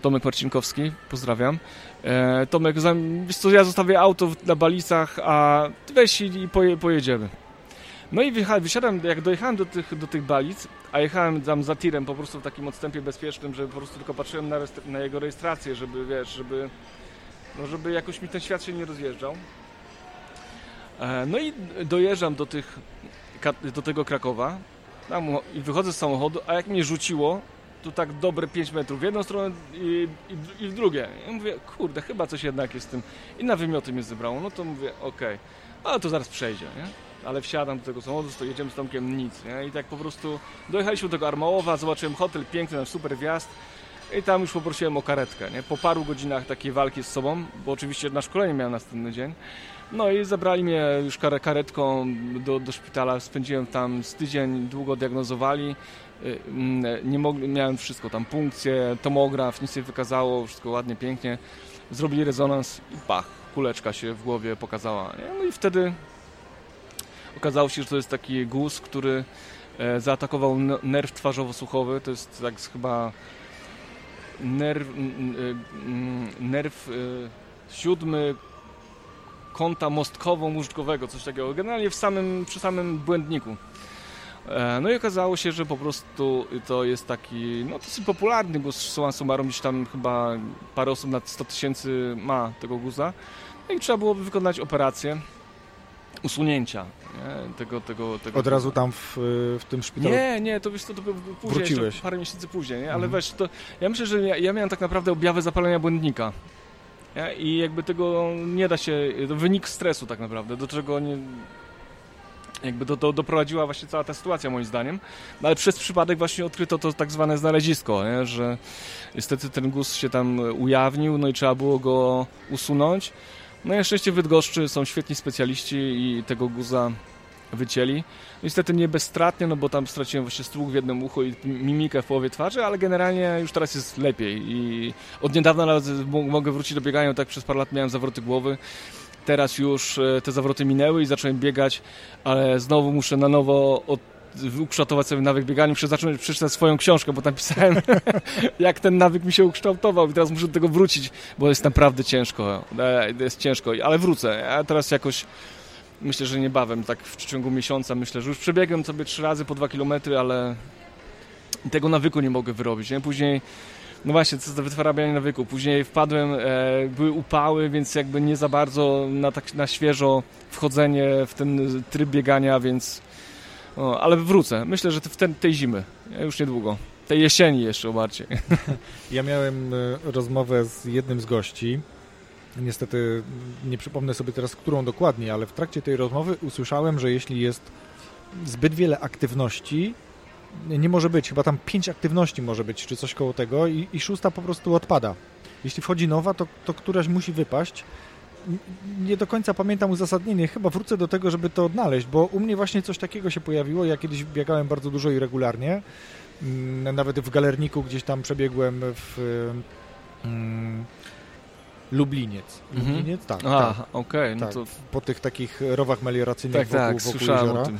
Tomek Marcinkowski, pozdrawiam, e, Tomek, wiesz co, ja zostawię auto na balisach, a ty weź i poje, pojedziemy. No i wysiadłem, jak dojechałem do tych, do tych balic, a jechałem tam za tirem po prostu w takim odstępie bezpiecznym, żeby po prostu tylko patrzyłem na, na jego rejestrację, żeby wiesz, żeby, no żeby jakoś mi ten świat się nie rozjeżdżał. E, no i dojeżdżam do, tych, do tego Krakowa tam, i wychodzę z samochodu, a jak mnie rzuciło, to tak dobre pięć metrów w jedną stronę i, i, i w drugie. I mówię, kurde, chyba coś jednak jest z tym. I na wymioty mnie zebrało, no to mówię, okej, okay, ale to zaraz przejdzie, nie? Ale wsiadam do tego samochodu, to jedziemy z Tomkiem, nic, nie? I tak po prostu dojechaliśmy do tego Armałowa, zobaczyłem hotel piękny, super wjazd i tam już poprosiłem o karetkę, nie? Po paru godzinach takiej walki z sobą, bo oczywiście na szkolenie miałem następny dzień, no i zabrali mnie już karetką do, do szpitala, spędziłem tam z tydzień, długo diagnozowali, nie mogli, miałem wszystko tam, punkcję, tomograf, nic się wykazało, wszystko ładnie, pięknie, zrobili rezonans i pach, kuleczka się w głowie pokazała, nie? No i wtedy... Okazało się, że to jest taki guz, który zaatakował nerw twarzowo-słuchowy. To jest tak chyba nerw, nerw siódmy kąta mostkowo-móżdżkowego, coś takiego. Generalnie w samym, przy samym błędniku. No i okazało się, że po prostu to jest taki no dosyć popularny guz. Summa summarum, gdzieś tam chyba parę osób na sto tysięcy ma tego guza. No i trzeba byłoby wykonać operację usunięcia tego, tego, tego... Od razu tam w, w tym szpitalu? Nie, nie, to wiesz co, to później, jeszcze parę miesięcy później, nie? Ale mhm. wiesz, to ja myślę, że ja, ja miałem tak naprawdę objawy zapalenia błędnika, nie? I jakby tego nie da się, to wynik stresu tak naprawdę, do czego nie, jakby do, do, doprowadziła właśnie cała ta sytuacja moim zdaniem, no, ale przez przypadek właśnie odkryto to tak zwane znalezisko, nie? Że niestety ten guz się tam ujawnił, no i trzeba było go usunąć. No i na szczęście w Bydgoszczy są świetni specjaliści i tego guza wycięli. Niestety nie bezstratnie, no bo tam straciłem właśnie struch w jednym uchu i mimikę w połowie twarzy, ale generalnie już teraz jest lepiej. I od niedawna nawet mogę wrócić do biegania, tak przez parę lat miałem zawroty głowy. Teraz już te zawroty minęły i zacząłem biegać, ale znowu muszę na nowo od ukształtować sobie nawyk biegania, muszę zacząć przeczytać swoją książkę, bo tam pisałem jak ten nawyk mi się ukształtował i teraz muszę do tego wrócić, bo jest naprawdę ciężko, jest ciężko, ale wrócę. Ja teraz jakoś myślę, że niebawem, tak w ciągu miesiąca myślę, że już przebiegłem sobie trzy razy po dwa kilometry, ale tego nawyku nie mogę wyrobić, nie? Później no właśnie, co za wytwarzanie nawyku. Później wpadłem, e, były upały, więc jakby nie za bardzo na, tak, na świeżo wchodzenie w ten tryb biegania, więc... No, ale wrócę. Myślę, że w ten, tej zimy, już niedługo. Tej jesieni jeszcze bardziej. Ja miałem rozmowę z jednym z gości. Niestety nie przypomnę sobie teraz, którą dokładnie, ale w trakcie tej rozmowy usłyszałem, że jeśli jest zbyt wiele aktywności, nie może być, chyba tam pięć aktywności może być, czy coś koło tego i, i szósta po prostu odpada. Jeśli wchodzi nowa, to, to któraś musi wypaść. Nie do końca pamiętam uzasadnienie, chyba wrócę do tego, żeby to odnaleźć, bo u mnie właśnie coś takiego się pojawiło. Ja kiedyś biegałem bardzo dużo i regularnie, nawet w Galerniku gdzieś tam przebiegłem w um, Lubliniec. Mhm. Lubliniec? Tak. A, tak, okay, no tak. To... Po tych takich rowach melioracyjnych tak, wokół, tak, wokół słyszałem jeziora. O tym.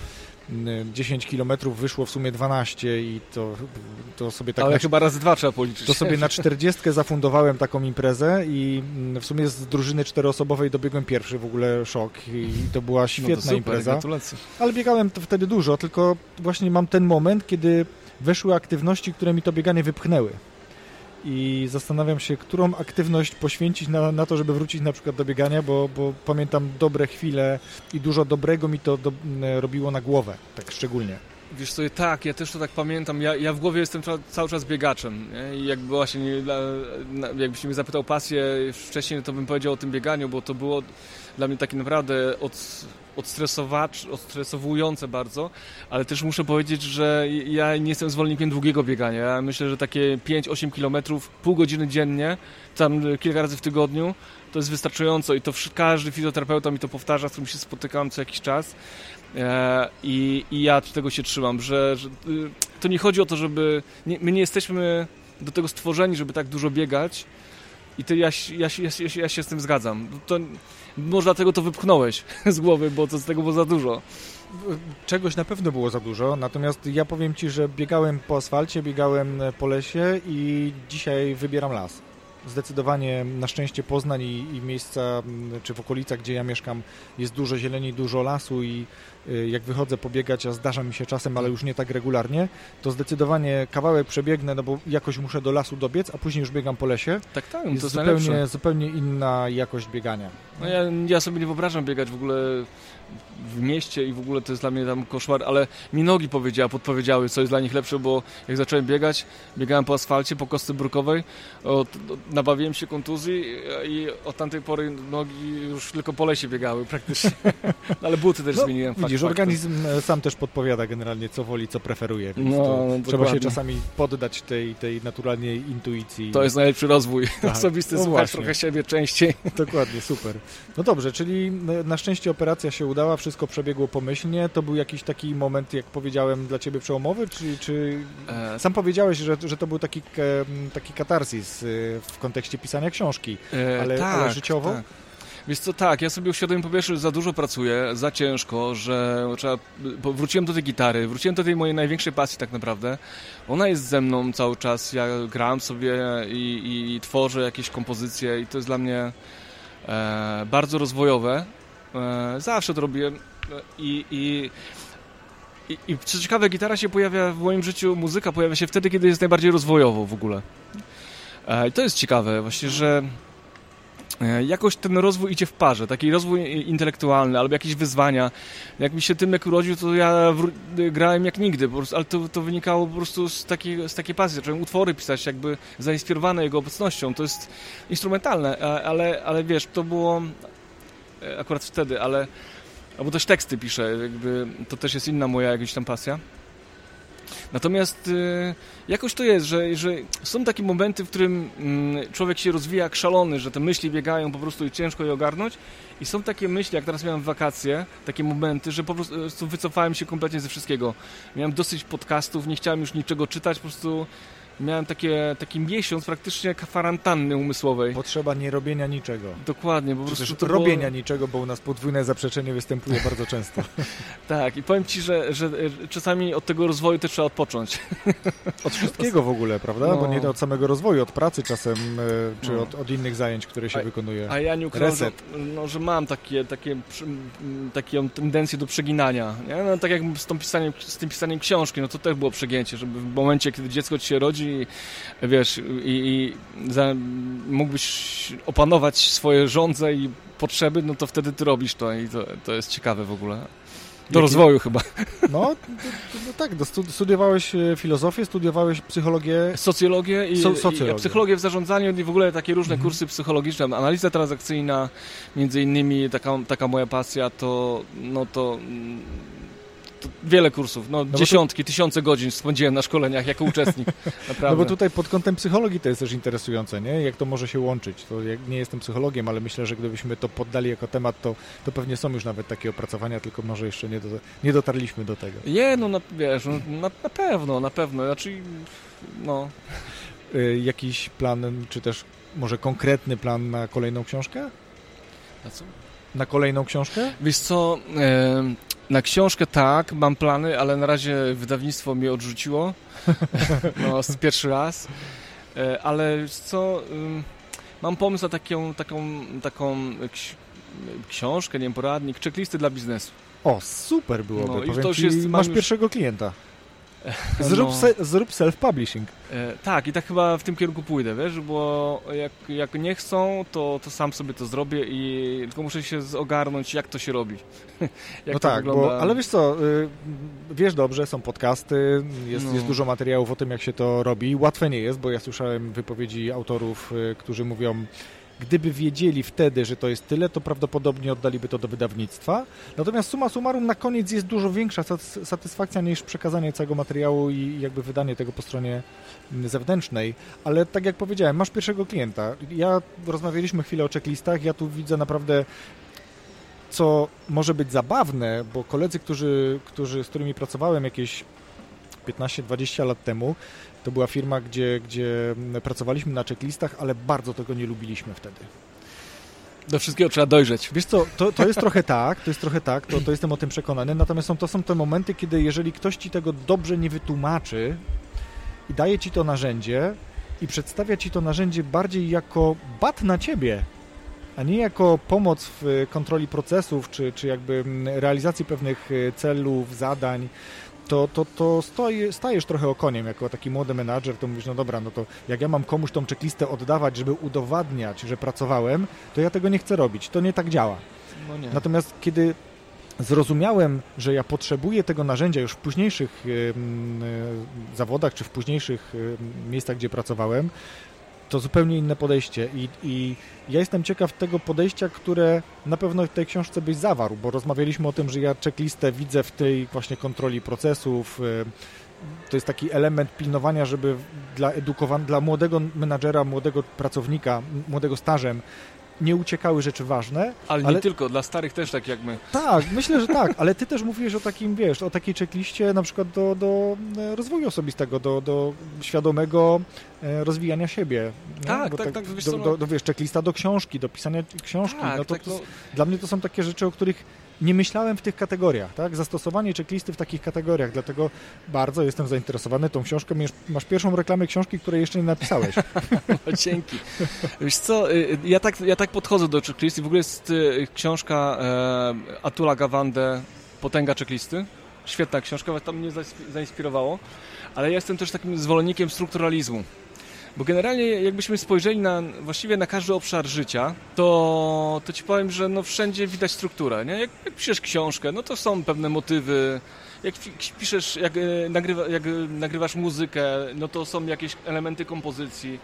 dziesięć kilometrów wyszło w sumie dwanaście i to, to sobie tak... Ale na, chyba raz dwa trzeba policzyć. To sobie na czterdziestkę zafundowałem taką imprezę i w sumie z drużyny czteroosobowej dobiegłem pierwszy, w ogóle szok i to była świetna no to super, impreza. Gratulacje. Ale biegałem to wtedy dużo, tylko właśnie mam ten moment, kiedy weszły aktywności, które mi to bieganie wypchnęły. I zastanawiam się, którą aktywność poświęcić na, na to, żeby wrócić na przykład do biegania, bo, bo pamiętam dobre chwile i dużo dobrego mi to do, robiło na głowę, tak szczególnie. Wiesz co, tak, ja też to tak pamiętam, ja, ja w głowie jestem ca- cały czas biegaczem, nie? I jakby właśnie, jakbyś mnie zapytał pasję wcześniej, to bym powiedział o tym bieganiu, bo to było dla mnie takie naprawdę od... odstresowujące bardzo, ale też muszę powiedzieć, że ja nie jestem zwolennikiem długiego biegania. Ja myślę, że takie pięć do ośmiu kilometrów, pół godziny dziennie, tam kilka razy w tygodniu, to jest wystarczająco i to każdy fizjoterapeuta mi to powtarza, z którym się spotykam co jakiś czas i, i ja tego się trzymam, że, że to nie chodzi o to, żeby... Nie, my nie jesteśmy do tego stworzeni, żeby tak dużo biegać i to ja, ja, ja, ja, ja się z tym zgadzam. To, Może dlatego to wypchnąłeś z głowy, bo to z tego było za dużo. Czegoś na pewno było za dużo, natomiast ja powiem Ci, że biegałem po asfalcie, biegałem po lesie i dzisiaj wybieram las. Zdecydowanie na szczęście Poznań i, i miejsca, czy w okolicach, gdzie ja mieszkam, jest dużo zieleni, dużo lasu i jak wychodzę pobiegać, a zdarza mi się czasem, ale już nie tak regularnie, to zdecydowanie kawałek przebiegnę, no bo jakoś muszę do lasu dobiec, a później już biegam po lesie. Tak, tak, jest to jest zupełnie, zupełnie inna jakość biegania. No ja, ja sobie nie wyobrażam biegać w ogóle w mieście i w ogóle to jest dla mnie tam koszmar, ale mi nogi powiedziały, podpowiedziały, co jest dla nich lepsze, bo jak zacząłem biegać, biegałem po asfalcie, po kostce brukowej, od, od, nabawiłem się kontuzji i od tamtej pory nogi już tylko po lesie biegały praktycznie, ale buty też no, zmieniłem. Fakt, widzisz, fakt, organizm to... sam też podpowiada generalnie, co woli, co preferuje, więc no, no, trzeba się czasami poddać tej, tej naturalnej intuicji. To jest najlepszy rozwój tak. osobisty, no słuchać trochę siebie częściej. Dokładnie, super. No dobrze, czyli na szczęście operacja się udała, wszystko przebiegło pomyślnie. To był jakiś taki moment, jak powiedziałem, dla Ciebie przełomowy? Czy, czy... E... Sam powiedziałeś, że, że to był taki, taki katarsis w kontekście pisania książki, ale, e, tak, ale życiowo? Tak. Wiesz co, tak, ja sobie uświadomiłem po pierwsze, że za dużo pracuję, za ciężko, że trzeba, wróciłem do tej gitary, wróciłem do tej mojej największej pasji tak naprawdę. Ona jest ze mną cały czas, ja gram sobie i, i, i tworzę jakieś kompozycje i to jest dla mnie e, bardzo rozwojowe. Zawsze to robiłem i, i, i, i co ciekawe, gitara się pojawia w moim życiu, muzyka pojawia się wtedy, kiedy jest najbardziej rozwojowo w ogóle. I to jest ciekawe właśnie, że jakoś ten rozwój idzie w parze, taki rozwój intelektualny albo jakieś wyzwania. Jak mi się Tymek urodził, to ja wró- grałem jak nigdy, po prostu, ale to, to wynikało po prostu z takiej, z takiej pasji. Zacząłem utwory pisać, jakby zainspirowane jego obecnością. To jest instrumentalne, ale, ale wiesz, to było... akurat wtedy, ale albo też teksty piszę, jakby to też jest inna moja jakaś tam pasja. Natomiast y, jakoś to jest, że, że są takie momenty, w którym mm, człowiek się rozwija jak szalony, że te myśli biegają po prostu i ciężko je ogarnąć i są takie myśli, jak teraz miałem w wakacje, takie momenty, że po prostu wycofałem się kompletnie ze wszystkiego. Miałem dosyć podcastów, nie chciałem już niczego czytać, po prostu miałem takie, taki miesiąc praktycznie kwarantanny umysłowej. Potrzeba nie robienia niczego. Dokładnie. Bo po prostu to robienia było... niczego, bo u nas podwójne zaprzeczenie występuje bardzo często. Tak i powiem Ci, że, że czasami od tego rozwoju też trzeba odpocząć. Od wszystkiego w ogóle, prawda? No. Bo nie od samego rozwoju, od pracy czasem, czy no. od, od innych zajęć, które się a, wykonuje. A ja nie ukrywam, że, no, że mam takie, takie, taką tendencję do przeginania. Nie? No, tak jak z, tą pisaniem, z tym pisaniem książki, no to też było przegięcie, żeby w momencie, kiedy dziecko Ci się rodzi, ludzi, wiesz, i, i za, mógłbyś opanować swoje żądze i potrzeby, no to wtedy ty robisz to i to, to jest ciekawe w ogóle. Do Jakie? rozwoju chyba. No, no tak, studiowałeś filozofię, studiowałeś psychologię. Socjologię i, so, socjologię. i psychologię w zarządzaniu i w ogóle takie różne mhm. kursy psychologiczne. Analiza transakcyjna, między innymi taka, taka moja pasja, to no to... wiele kursów, no, no dziesiątki, to... tysiące godzin spędziłem na szkoleniach jako uczestnik. Naprawdę. No bo tutaj pod kątem psychologii to jest też interesujące, nie? Jak to może się łączyć. To ja nie jestem psychologiem, ale myślę, że gdybyśmy to poddali jako temat, to, to pewnie są już nawet takie opracowania, tylko może jeszcze nie, do, nie dotarliśmy do tego. Nie, no na, wiesz, no, na, na pewno, na pewno. Znaczy, no... Y, jakiś plan, czy też może konkretny plan na kolejną książkę? Na co? Na kolejną książkę? Wiesz co... Y... Na książkę tak, mam plany, ale na razie wydawnictwo mnie odrzuciło. No, pierwszy raz. Ale co, mam pomysł na taką, taką, taką książkę, nie wiem, poradnik, checklisty dla biznesu. O, super byłoby. No, powiem, i to już jest, masz już... pierwszego klienta. Zrób, no. se, zrób self-publishing. Tak, i tak chyba w tym kierunku pójdę, wiesz, bo jak, jak nie chcą, to, to sam sobie to zrobię i tylko muszę się ogarnąć, jak to się robi. jak no to tak, bo, ale wiesz co, wiesz dobrze, są podcasty, jest, no. jest dużo materiałów o tym, jak się to robi. Łatwe nie jest, bo ja słyszałem wypowiedzi autorów, którzy mówią, gdyby wiedzieli wtedy, że to jest tyle, to prawdopodobnie oddaliby to do wydawnictwa. Natomiast summa summarum na koniec jest dużo większa satysfakcja niż przekazanie całego materiału i jakby wydanie tego po stronie zewnętrznej. Ale tak jak powiedziałem, masz pierwszego klienta. Ja rozmawialiśmy chwilę o checklistach, ja tu widzę naprawdę... co może być zabawne, bo koledzy, którzy, którzy, z którymi pracowałem jakieś piętnaście dwadzieścia lat temu, to była firma, gdzie, gdzie pracowaliśmy na checklistach, ale bardzo tego nie lubiliśmy wtedy. Do wszystkiego trzeba dojrzeć. Wiesz co, to, to jest trochę tak, to jest trochę tak, to, to jestem o tym przekonany, natomiast są, to są te momenty, kiedy jeżeli ktoś ci tego dobrze nie wytłumaczy i daje ci to narzędzie i przedstawia ci to narzędzie bardziej jako bat na ciebie, a nie jako pomoc w kontroli procesów, czy, czy jakby realizacji pewnych celów, zadań, to, to, to stoi, stajesz trochę okoniem, jako taki młody menadżer, to mówisz, no dobra, no to jak ja mam komuś tą checklistę oddawać, żeby udowadniać, że pracowałem, to ja tego nie chcę robić, to nie tak działa. No nie. Natomiast kiedy zrozumiałem, że ja potrzebuję tego narzędzia już w późniejszych zawodach, czy w późniejszych miejscach, gdzie pracowałem, to zupełnie inne podejście i, i ja jestem ciekaw tego podejścia, które na pewno w tej książce byś zawarł, bo rozmawialiśmy o tym, że ja checklistę widzę w tej właśnie kontroli procesów, to jest taki element pilnowania, żeby dla, edukowan- dla młodego menadżera, młodego pracownika, młodego stażem nie uciekały rzeczy ważne. Ale nie ale... tylko, dla starych też tak jak my. Tak, myślę, że tak, ale ty też mówisz o takim, wiesz, o takiej checkliście na przykład do, do rozwoju osobistego, do, do świadomego rozwijania siebie. Tak, tak, tak, tak. Wiesz, do, do, do, wiesz, checklista do książki, do pisania książki. Tak, no to, tak, to, no... Dla mnie to są takie rzeczy, o których nie myślałem w tych kategoriach, tak? Zastosowanie checklisty w takich kategoriach, dlatego bardzo jestem zainteresowany tą książką. Masz pierwszą reklamę książki, której jeszcze nie napisałeś. No, dzięki. Wiesz co, ja tak, ja tak podchodzę do checklisty. W ogóle jest książka e, Atula Gawandę Potęga checklisty. Świetna książka, to mnie zainspirowało, ale ja jestem też takim zwolennikiem strukturalizmu. Bo generalnie jakbyśmy spojrzeli na, właściwie na każdy obszar życia, to, to ci powiem, że no wszędzie widać strukturę. Nie? Jak, jak piszesz książkę, no to są pewne motywy. Jak piszesz, jak, nagrywa, jak nagrywasz muzykę, no to są jakieś elementy kompozycji.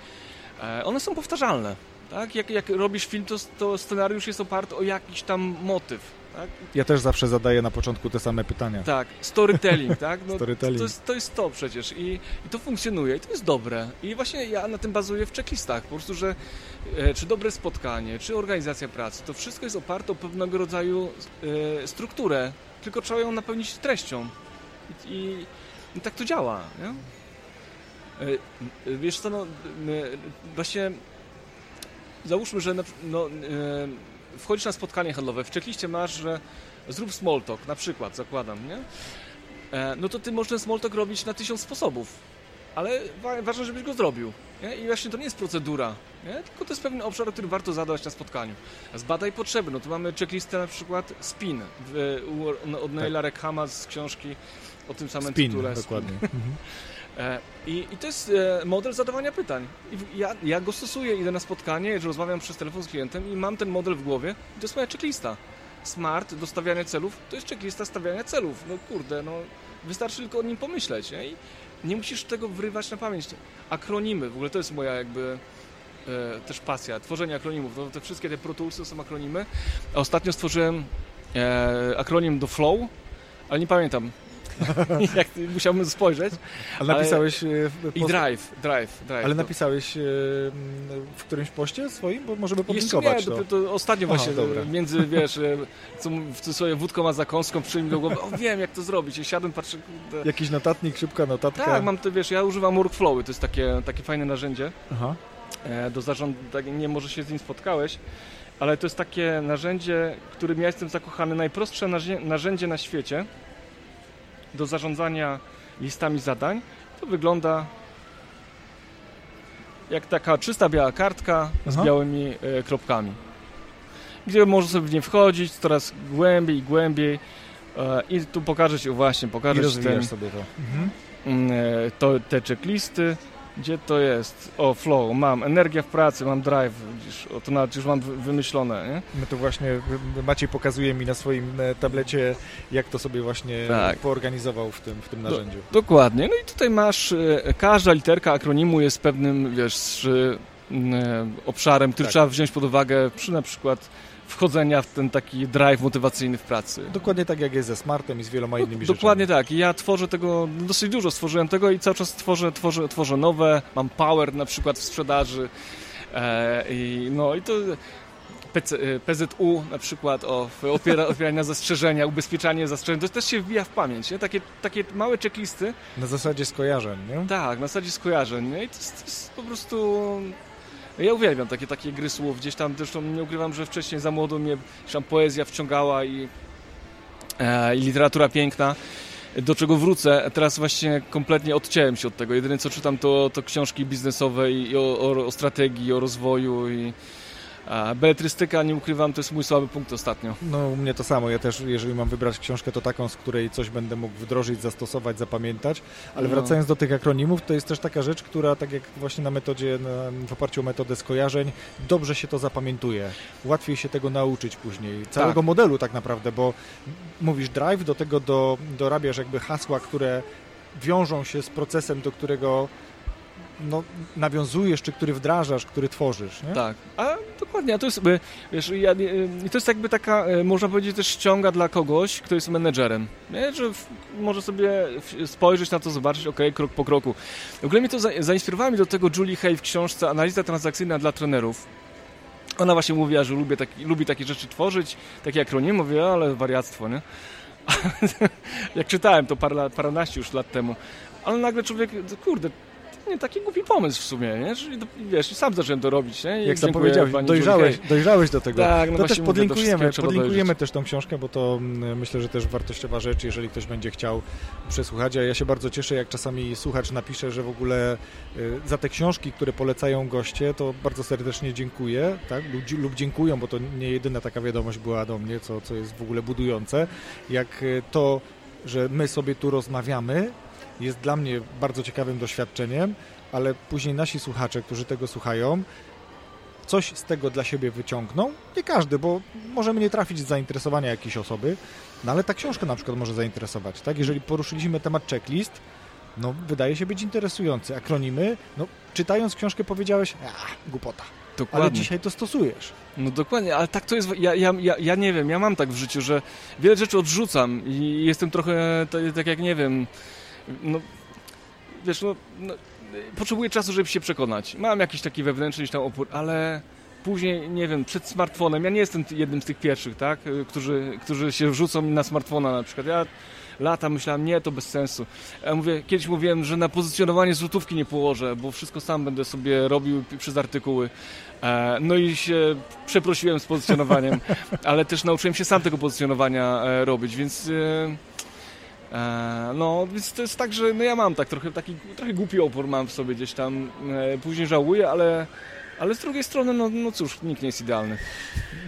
One są powtarzalne. Tak? Jak, jak robisz film, to, to scenariusz jest oparty o jakiś tam motyw. Tak? Ja też zawsze zadaję na początku te same pytania. Tak, storytelling, tak? No, storytelling. To, to, jest, to jest to przecież i, i to funkcjonuje i to jest dobre. I właśnie ja na tym bazuję w checklistach, po prostu, że e, czy dobre spotkanie, czy organizacja pracy, to wszystko jest oparte o pewnego rodzaju e, strukturę, tylko trzeba ją napełnić treścią. I, i, i tak to działa, nie? E, wiesz co, no, e, właśnie załóżmy, że na, no, e, wchodzisz na spotkanie handlowe, w checkliście masz, że zrób small talk, na przykład, zakładam, nie? E, no to ty możesz small talk robić na tysiąc sposobów, ale wa- ważne, żebyś go zrobił, nie? I właśnie to nie jest procedura, nie? Tylko to jest pewien obszar, który warto zadać na spotkaniu. Zbadaj potrzeby, no to mamy checklistę na przykład SPIN w, u, od Neila Rackhama z książki o tym samym Spin, tytule. Dokładnie. Spin, dokładnie. I, i to jest model zadawania pytań. I ja, ja go stosuję, idę na spotkanie, rozmawiam przez telefon z klientem i mam ten model w głowie. I to jest moja checklista. Smart, dostawianie celów, to jest checklista stawiania celów. No kurde, no wystarczy tylko o nim pomyśleć. Nie, I nie musisz tego wrywać na pamięć. Akronimy, w ogóle to jest moja jakby e, też pasja, tworzenie akronimów. No, te wszystkie te ProTools to są akronimy. A ostatnio stworzyłem e, akronim do Flow, ale nie pamiętam. Jak musiałbym spojrzeć. Ale napisałeś... Post... I drive, drive, drive. Ale napisałeś w którymś poście swoim? Bo możemy podlinkować jeszcze, nie, to. to. Ostatnio Aha, właśnie, dobra. Między, wiesz, co, w cudzysłowie wódką a zakąską przyjmij do głowy, o wiem jak to zrobić. I siadłem, patrzę... Kurde. Jakiś notatnik, szybka notatka. Tak, mam to, wiesz, ja używam workflowy, to jest takie, takie fajne narzędzie. Aha. Do zarządzania, nie, może się z nim spotkałeś. Ale to jest takie narzędzie, którym ja jestem zakochany, najprostsze narzędzie na świecie do zarządzania listami zadań. To wygląda jak taka czysta biała kartka Aha. z białymi e, kropkami, gdzie można sobie w nie wchodzić coraz głębiej i głębiej e, i tu pokażę Ci właśnie, pokażę Ci ten, sobie to. Mhm. E, to, te checklisty, gdzie to jest, o flow, mam energię w pracy, mam drive, widzisz, o, to nawet już mam wymyślone, nie? No to właśnie Maciej pokazuje mi na swoim tablecie, jak to sobie właśnie tak. poorganizował w tym, w tym narzędziu. Do, dokładnie, no i tutaj masz, każda literka akronimu jest pewnym, wiesz, obszarem, który tak. trzeba wziąć pod uwagę przy na przykład wchodzenia w ten taki drive motywacyjny w pracy. Dokładnie tak, jak jest ze Smartem i z wieloma innymi no, dokładnie rzeczami. Dokładnie tak. I ja tworzę tego, dosyć dużo stworzyłem tego i cały czas tworzę, tworzę, tworzę nowe. Mam Power na przykład w sprzedaży. E, i, no i to P Z U na przykład o opiera, opieranie zastrzeżenia, ubezpieczanie zastrzeżeń. To też się wbija w pamięć. Nie? Takie, takie małe checklisty. Na zasadzie skojarzeń, nie? Tak, na zasadzie skojarzeń. Nie? I to jest, to jest po prostu... Ja uwielbiam takie, takie gry słów, gdzieś tam zresztą nie ukrywam, że wcześniej za młodo mnie tam poezja wciągała i, e, i literatura piękna, do czego wrócę. Teraz właśnie kompletnie odciąłem się od tego. Jedyne co czytam to, to książki biznesowe i, i o, o, o strategii, o rozwoju i a, beletrystyka, nie ukrywam, to jest mój słaby punkt ostatnio. No u mnie to samo, ja też jeżeli mam wybrać książkę, to taką, z której coś będę mógł wdrożyć, zastosować, zapamiętać, ale no. wracając do tych akronimów, to jest też taka rzecz, która tak jak właśnie na metodzie, na, w oparciu o metodę skojarzeń, dobrze się to zapamiętuje, łatwiej się tego nauczyć później, całego tak. modelu tak naprawdę, bo mówisz drive, do tego do, dorabiasz jakby hasła, które wiążą się z procesem, do którego no, nawiązujesz, czy który wdrażasz, który tworzysz, nie? Tak, a dokładnie, a to jest, wiesz, ja, to jest jakby taka, można powiedzieć, też ściąga dla kogoś, kto jest menedżerem, nie? Że w, może sobie spojrzeć na to, zobaczyć, okej, okay, krok po kroku. W ogóle mnie to za, zainspirowała mi do tego Julie Hay w książce Analiza transakcyjna dla trenerów. Ona właśnie mówiła, że lubi, taki, lubi takie rzeczy tworzyć, takie akronim, mówię, ale wariactwo, nie? Jak czytałem to parę, paręnaście już lat temu, ale nagle człowiek, kurde, nie, taki głupi pomysł w sumie, nie? I, wiesz, i sam zacząłem to robić, nie? I jak sam powiedziałeś, dojrzałeś, dojrzałeś do tego. Tak, no to też podlinkujemy, podlinkujemy też tą książkę, bo to myślę, że też wartościowa rzecz, jeżeli ktoś będzie chciał przesłuchać. A ja się bardzo cieszę, jak czasami słuchacz napisze, że w ogóle za te książki, które polecają goście, to bardzo serdecznie dziękuję, tak? Lub, lub dziękują, bo to nie jedyna taka wiadomość była do mnie, co, co jest w ogóle budujące. Jak to, że my sobie tu rozmawiamy, jest dla mnie bardzo ciekawym doświadczeniem, ale później nasi słuchacze, którzy tego słuchają, coś z tego dla siebie wyciągną. Nie każdy, bo możemy nie trafić z zainteresowania jakiejś osoby, no ale ta książka na przykład może zainteresować, tak? Jeżeli poruszyliśmy temat checklist, no wydaje się być interesujący. Akronimy, no czytając książkę powiedziałeś, a, głupota. Dokładnie. Ale dzisiaj to stosujesz. No dokładnie, ale tak to jest, ja, ja, ja, ja nie wiem, ja mam tak w życiu, że wiele rzeczy odrzucam i jestem trochę tak jak, nie wiem, no, wiesz, no, no, potrzebuję czasu, żeby się przekonać. Mam jakiś taki wewnętrzny gdzieś tam opór, ale później, nie wiem, przed smartfonem, ja nie jestem jednym z tych pierwszych, tak, którzy, którzy się wrzucą na smartfona na przykład. Ja lata myślałem, nie, to bez sensu. Ja mówię, kiedyś mówiłem, że na pozycjonowanie złotówki nie położę, bo wszystko sam będę sobie robił przez artykuły. No i się przeprosiłem z pozycjonowaniem, ale też nauczyłem się sam tego pozycjonowania robić, więc... No, więc to jest tak, że no ja mam tak trochę taki, trochę głupi opór mam w sobie gdzieś tam, później żałuję, ale Ale z drugiej strony, no, no cóż, nikt nie jest idealny.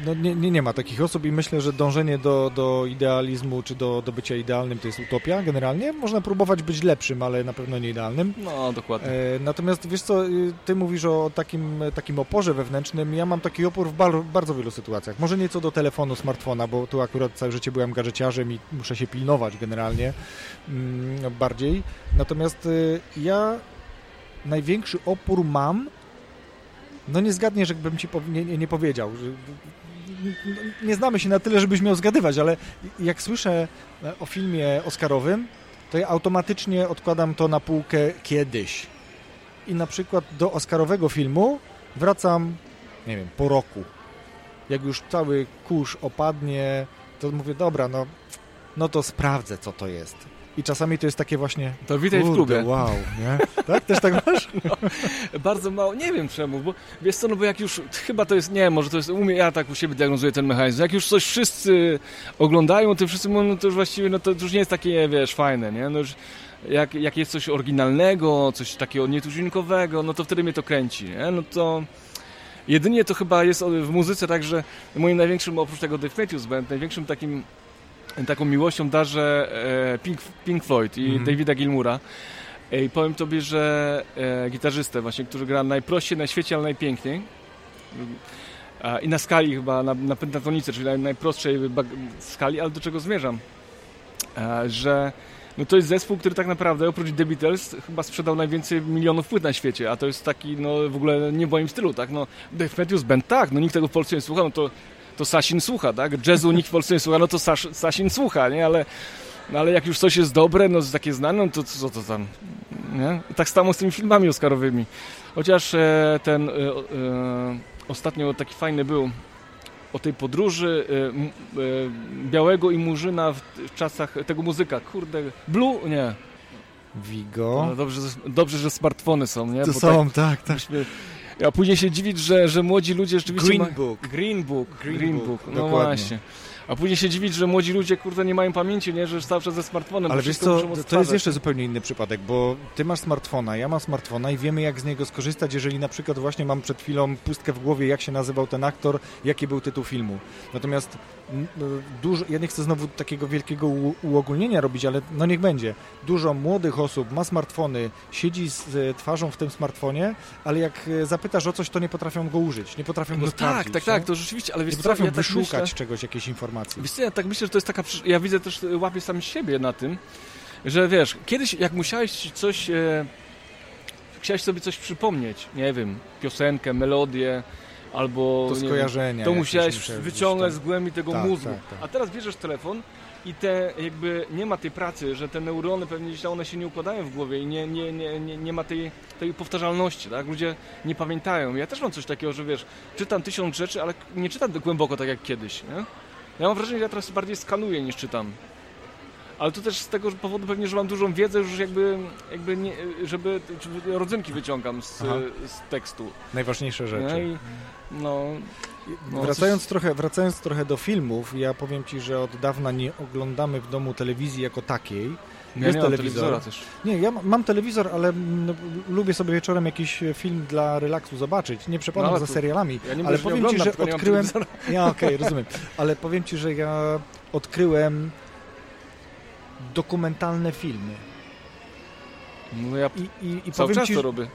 No nie, nie, nie ma takich osób i myślę, że dążenie do, do idealizmu czy do, do bycia idealnym to jest utopia generalnie. Można próbować być lepszym, ale na pewno nie idealnym. No, dokładnie. E, natomiast wiesz co, ty mówisz o takim, takim oporze wewnętrznym. Ja mam taki opór w bar- bardzo wielu sytuacjach. Może nie co do telefonu, smartfona, bo tu akurat całe życie byłem gadżeciarzem i muszę się pilnować generalnie mm, bardziej. Natomiast y, ja największy opór mam. No nie zgadniesz, jakbym ci nie, nie, nie powiedział. Nie znamy się na tyle, żebyś miał zgadywać, ale jak słyszę o filmie oscarowym, to ja automatycznie odkładam to na półkę kiedyś. I na przykład do oscarowego filmu wracam, nie wiem, po roku. Jak już cały kurz opadnie, to mówię, dobra, no, no to sprawdzę, co to jest. I czasami to jest takie właśnie... To witaj w klubie. Wow, nie? Tak? Też tak masz? No, bardzo mało. Nie wiem czemu, bo wiesz co, no bo jak już... Chyba to jest... Nie, może to jest... Umie, ja tak u siebie diagnozuję ten mechanizm. Jak już coś wszyscy oglądają, to wszyscy mówią, no to już właściwie, no to już nie jest takie, wiesz, fajne, nie? No już jak, jak jest coś oryginalnego, coś takiego nietuzinkowego, no to wtedy mnie to kręci, nie? No to... Jedynie to chyba jest w muzyce tak, że moim największym, oprócz tego Dave Matthews Band, największym takim... taką miłością darzę Pink, Pink Floyd i mm. Davida Gilmoura. I powiem tobie, że gitarzystę właśnie, który gra najprościej na świecie, ale najpiękniej. I na skali chyba, na, na pentatonice, czyli na najprostszej skali, ale do czego zmierzam? Że no to jest zespół, który tak naprawdę oprócz The Beatles chyba sprzedał najwięcej milionów płyt na świecie, a to jest taki, no w ogóle nie w moim stylu, tak? No Dave Matthews Band, tak, no nikt tego w Polsce nie słucha, no to to Sasin słucha, tak? Jazzu nikt w Polsce nie słucha, no to Sas- Sasin słucha, nie? Ale, no ale jak już coś jest dobre, no takie znane, no to co to tam, nie? Tak samo z tymi filmami oscarowymi. Chociaż e, ten e, e, ostatnio taki fajny był o tej podróży e, e, Białego i Murzyna w, w czasach tego muzyka, kurde, Blue, nie. Vigo. No dobrze, dobrze, że smartfony są, nie? To bo są, tak, tak. tak. Ja później się dziwić, że, że młodzi ludzie rzeczywiście... Green ma... Book. Green Book. Green, Green Book, Book. No dokładnie. Właśnie. A później się dziwić, że młodzi ludzie, kurde, nie mają pamięci, nie? Że cały czas ze smartfonem. Ale wiesz co, to jest jeszcze zupełnie inny przypadek, bo ty masz smartfona, ja mam smartfona i wiemy, jak z niego skorzystać, jeżeli na przykład właśnie mam przed chwilą pustkę w głowie, jak się nazywał ten aktor, jaki był tytuł filmu. Natomiast dużo, ja nie chcę znowu takiego wielkiego u- uogólnienia robić, ale no niech będzie. Dużo młodych osób ma smartfony, siedzi z twarzą w tym smartfonie, ale jak zapytasz o coś, to nie potrafią go użyć, nie potrafią go no sprawdzić. Tak, tak, tak, to rzeczywiście, ale wiesz co, nie potrafią ja wyszukać tak myślę... czegoś, jakiejś informacji. Wiesz, ja tak myślę, że to jest taka... Ja widzę też, łapię sam siebie na tym, że wiesz, kiedyś jak musiałeś coś... E, chciałeś sobie coś przypomnieć, nie wiem, piosenkę, melodię, albo... To skojarzenia. To musiałeś wyciągać z głębi tego tak, mózgu. Tak, tak. A teraz bierzesz telefon i te jakby nie ma tej pracy, że te neurony pewnie gdzieś one się nie układają w głowie i nie, nie, nie, nie, nie ma tej, tej powtarzalności, tak? Ludzie nie pamiętają. Ja też mam coś takiego, że wiesz, czytam tysiąc rzeczy, ale nie czytam głęboko tak jak kiedyś, nie? Ja mam wrażenie, że ja teraz bardziej skanuję niż czytam. Ale to też z tego powodu pewnie, że mam dużą wiedzę, już jakby, jakby nie, żeby rodzynki wyciągam z, z tekstu. Najważniejsze rzeczy. I, no, no, wracając, coś... trochę, wracając trochę do filmów, ja powiem ci, że od dawna nie oglądamy w domu telewizji jako takiej. Ja jest nie telewizor. Mam też. Nie, ja mam telewizor, ale m, lubię sobie wieczorem jakiś film dla relaksu zobaczyć. Nie przepadam no, za serialami, ja ale powiem oglądam, ci, że odkryłem. Ja, okej, okay, rozumiem. Ale powiem ci, że ja odkryłem dokumentalne filmy. No ja I, i, i cały powiem czas ci, to robię.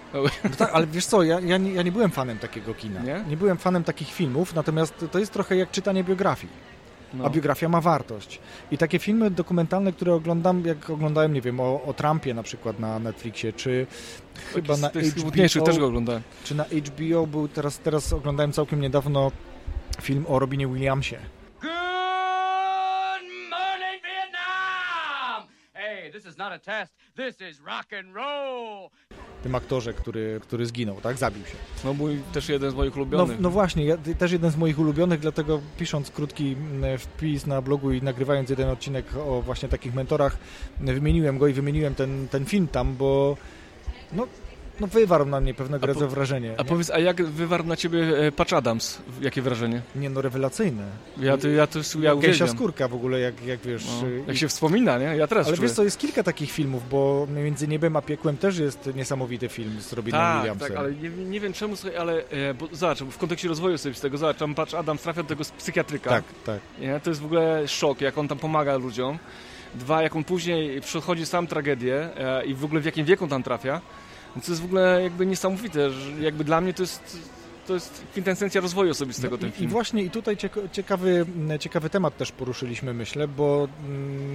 No tak, ale wiesz co, ja, ja, nie, ja nie byłem fanem takiego kina. Nie? nie byłem fanem takich filmów, natomiast to jest trochę jak czytanie biografii. No. A biografia ma wartość. I takie filmy dokumentalne, które oglądam, jak oglądałem, nie wiem, o, o Trumpie na przykład na Netflixie, czy chyba na H B O, też go oglądałem. Czy na H B O był, teraz, teraz oglądałem całkiem niedawno film o Robinie Williamsie. Good morning, Vietnam! Hey, this is not a test, this is rock and roll! Tym aktorze, który, który zginął, tak? Zabił się. No mój, też jeden z moich ulubionych. No, no właśnie, ja, też jeden z moich ulubionych, dlatego pisząc krótki wpis na blogu i nagrywając jeden odcinek o właśnie takich mentorach, wymieniłem go i wymieniłem ten, ten film tam, bo no, No wywarł na mnie pewnego rodzaju wrażenie. A nie? Powiedz, a jak wywarł na ciebie Patch Adams? Jakie wrażenie? Nie no, rewelacyjne. Ja to ja, to, ja uwielbiam. Skórka w ogóle, jak, jak wiesz... No, jak się wspomina, nie? Ja teraz Ale czuję. Wiesz co, jest kilka takich filmów, bo między Niebem a Piekłem też jest niesamowity film z Robinem tak, Williamsem. Tak, ale nie, nie wiem czemu, słuchaj, ale bo, zobacz, w kontekście rozwoju osobistego, zobacz, tam Patch Adams trafia do tego psychiatryka. Tak, tak. Nie? To jest w ogóle szok, jak on tam pomaga ludziom. Dwa, jak on później przechodzi sam tragedię e, i w ogóle w jakim wieku tam trafia. Co jest w ogóle jakby niesamowite, że jakby dla mnie to jest, to jest kwintesencja rozwoju osobistego no ten film. I właśnie i tutaj ciekawy, ciekawy temat też poruszyliśmy, myślę, bo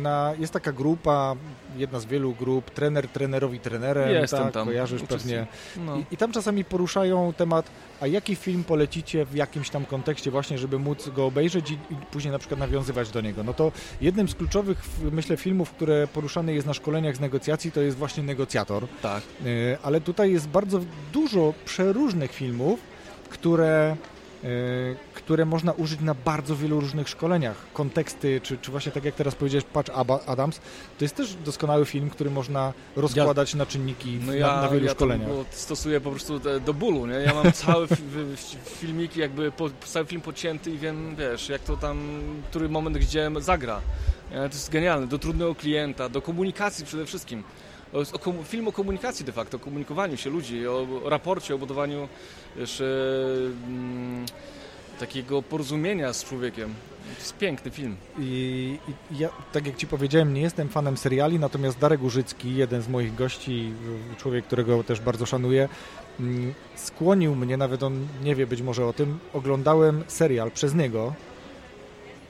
na, jest taka grupa, jedna z wielu grup, trener, trenerowi, trenerem, Jestem tak, tam. kojarzysz Uczestnicy. pewnie. No. I, I tam czasami poruszają temat, a jaki film polecicie w jakimś tam kontekście właśnie, żeby móc go obejrzeć i, i później na przykład nawiązywać do niego. No to jednym z kluczowych, myślę, filmów, które poruszany jest na szkoleniach z negocjacji, to jest właśnie Negocjator. Tak. Yy, ale tutaj jest bardzo dużo przeróżnych filmów, które, y, które można użyć na bardzo wielu różnych szkoleniach. Konteksty, czy, czy właśnie tak jak teraz powiedziałeś, Patch Adams, to jest też doskonały film, który można rozkładać ja, na czynniki no ja, na, na wielu ja szkoleniach. Ja stosuję po prostu do bólu, nie? Ja mam cały filmiki, jakby po, cały film pocięty i wiem, wiesz, jak to tam, który moment, gdzie zagra. To jest genialne. Do trudnego klienta, do komunikacji przede wszystkim. O komu- film o komunikacji de facto, o komunikowaniu się ludzi, o, o raporcie, o budowaniu wiesz, e, m, takiego porozumienia z człowiekiem. To jest piękny film. I, i ja, tak jak Ci powiedziałem, nie jestem fanem seriali, natomiast Darek Użycki, jeden z moich gości, człowiek, którego też bardzo szanuję, m, skłonił mnie, nawet on nie wie być może o tym, oglądałem serial przez niego,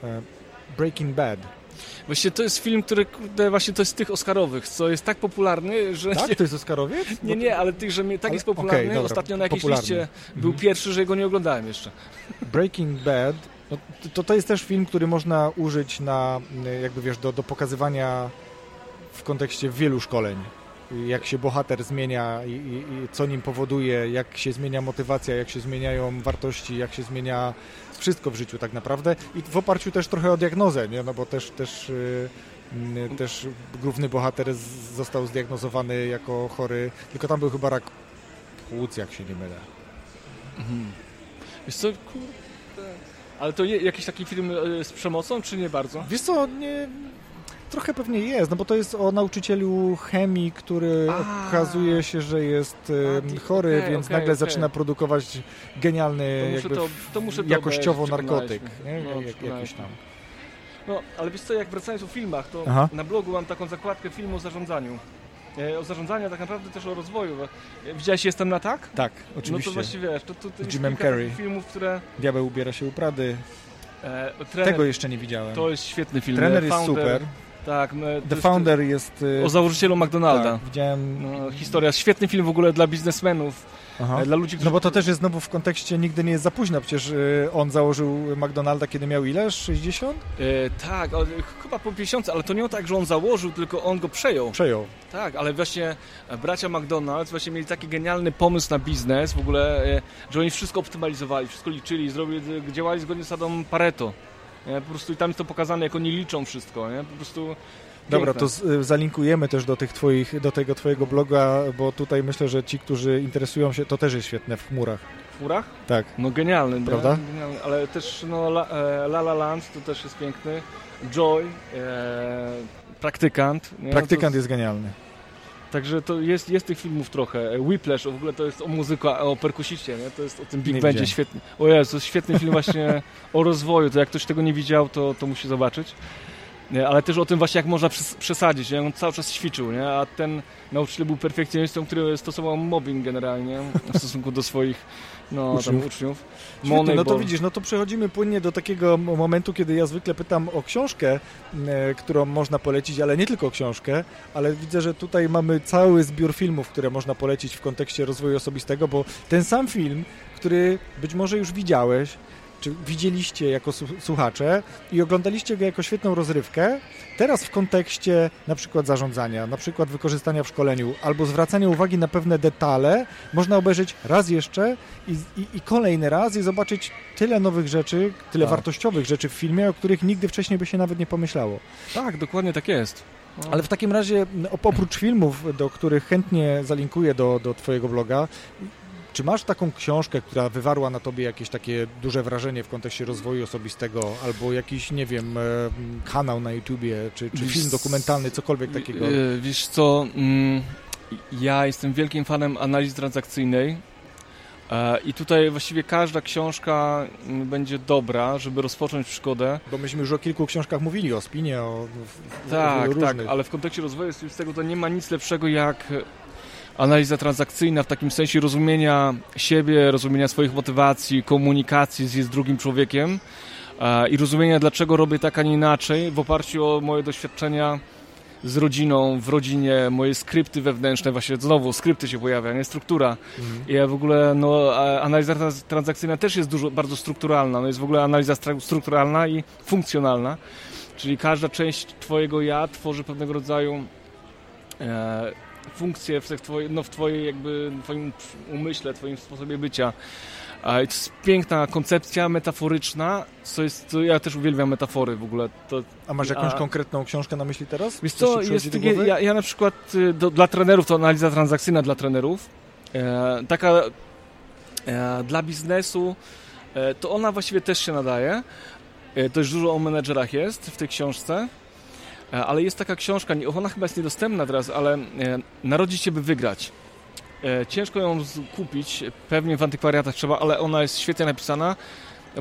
e, Breaking Bad. Właśnie to jest film, który, kurde, właśnie to jest z tych Oscarowych, co jest tak popularny, że... Tak? Nie, to jest Oscarowiec? Nie, nie, ale tych, że mnie tak ale, jest popularny, okay, dobra, ostatnio na jakiejś liście był mm-hmm. pierwszy, że go nie oglądałem jeszcze. Breaking Bad, no, to, to jest też film, który można użyć na, jakby wiesz, do, do pokazywania w kontekście wielu szkoleń. Jak się bohater zmienia i, i, i co nim powoduje, jak się zmienia motywacja, jak się zmieniają wartości, jak się zmienia wszystko w życiu tak naprawdę i w oparciu też trochę o diagnozę, nie? No bo też, też, yy, też główny bohater z, został zdiagnozowany jako chory, tylko tam był chyba rak płuc, jak się nie mylę. Mhm. Wiesz co, kurde. Ale to je, jakiś taki film z przemocą, czy nie bardzo? Wiesz co, nie... Trochę pewnie jest, no bo to jest o nauczycielu chemii, który A, okazuje się, że jest e, chory, okay, więc okay, nagle okay. zaczyna produkować genialny, to jakby to, to muszę jakościowo obejść, narkotyk, nie? No, Jak, jakiś tam. No, ale wiesz co, jak wracając o filmach, to Aha. na blogu mam taką zakładkę filmu o zarządzaniu. E, o zarządzaniu, tak naprawdę też o rozwoju. Widziałeś Jestem na tak? Tak, oczywiście. No to właśnie wiesz, to, to, to jest Jimem kilka Carrey. filmów, które... Diabeł ubiera się u Prady. E, trener, Tego jeszcze nie widziałem. To jest świetny film. Trener jest Founder. super. Tak, The Founder jest... O założycielu McDonalda. Tak, widziałem... No, historia, świetny film w ogóle dla biznesmenów, Aha. dla ludzi, którzy... No bo to też jest znowu w kontekście nigdy nie jest za późno, przecież on założył McDonalda, kiedy miał ile? sześćdziesiąt? Yy, tak, ale, chyba po pięćdziesiątce, ale to nie tak, że on założył, tylko on go przejął. Przejął. Tak, ale właśnie bracia McDonald's właśnie mieli taki genialny pomysł na biznes w ogóle, że oni wszystko optymalizowali, wszystko liczyli, zrobili, działali zgodnie z zasadą Pareto. Nie, po prostu i tam jest to pokazane, jak oni liczą wszystko, nie? Po prostu... Dobra, piękne. To z, zalinkujemy też do tych twoich, do tego twojego bloga, bo tutaj myślę, że ci, którzy interesują się, to też jest świetne w chmurach. W chmurach? Tak. No genialny, prawda? Genialny, ale też no, La, La La Land to też jest piękny. Joy, e, Praktykant. Nie? Praktykant no, jest... jest genialny. Także to jest, jest tych filmów trochę. Whiplash, w ogóle to jest o muzyka, o perkusiście, nie? To jest o tym Big Bandzie świetny. O Jezu, to jest świetny film właśnie o rozwoju, to jak ktoś tego nie widział, to, to musi zobaczyć. Nie, ale też o tym właśnie, jak można przesadzić, nie? On cały czas ćwiczył, nie? A ten nauczyciel był perfekcjonistą, który stosował mobbing generalnie w stosunku do swoich no, uczniów. Tam, uczniów. Świetnie, no to widzisz, no to przechodzimy płynnie do takiego momentu, kiedy ja zwykle pytam o książkę, e, którą można polecić, ale nie tylko książkę, ale widzę, że tutaj mamy cały zbiór filmów, które można polecić w kontekście rozwoju osobistego, bo ten sam film, który być może już widziałeś, czy widzieliście jako słuchacze i oglądaliście go jako świetną rozrywkę, teraz w kontekście na przykład zarządzania, na przykład wykorzystania w szkoleniu albo zwracania uwagi na pewne detale, można obejrzeć raz jeszcze i, i, i kolejny raz i zobaczyć tyle nowych rzeczy, tyle tak. wartościowych rzeczy w filmie, o których nigdy wcześniej by się nawet nie pomyślało. Tak, dokładnie tak jest. Ale w takim razie, oprócz filmów, do których chętnie zalinkuję do, do Twojego bloga, czy masz taką książkę, która wywarła na Tobie jakieś takie duże wrażenie w kontekście rozwoju osobistego, albo jakiś, nie wiem, kanał na YouTubie, czy, czy film dokumentalny, cokolwiek takiego? Wiesz co, ja jestem wielkim fanem analizy transakcyjnej i tutaj właściwie każda książka będzie dobra, żeby rozpocząć przygodę. Bo myśmy już o kilku książkach mówili, o spinie, o... Tak, o tak, ale w kontekście rozwoju osobistego to nie ma nic lepszego jak... Analiza transakcyjna w takim sensie rozumienia siebie, rozumienia swoich motywacji, komunikacji z drugim człowiekiem e, i rozumienia, dlaczego robię tak, a nie inaczej w oparciu o moje doświadczenia z rodziną, w rodzinie, moje skrypty wewnętrzne, właśnie znowu skrypty się pojawia, nie struktura. Mhm. I ja w ogóle, no, analiza transakcyjna też jest dużo, bardzo strukturalna, no jest w ogóle analiza strukturalna i funkcjonalna, czyli każda część Twojego ja tworzy pewnego rodzaju... E, funkcje w, twoje, no w twojej jakby, Twoim umyśle, Twoim sposobie bycia. To jest piękna koncepcja metaforyczna, co jest, co ja też uwielbiam metafory w ogóle. To, a masz jakąś a... konkretną książkę na myśli teraz? Wiesz co, jest takie, ja, ja na przykład do, dla trenerów to analiza transakcyjna dla trenerów. E, taka e, dla biznesu e, to ona właściwie też się nadaje. E, to już dużo o menedżerach jest w tej książce. Ale jest taka książka, ona chyba jest niedostępna teraz, ale Narodzić się, by wygrać. Ciężko ją kupić, pewnie w antykwariatach trzeba, ale ona jest świetnie napisana,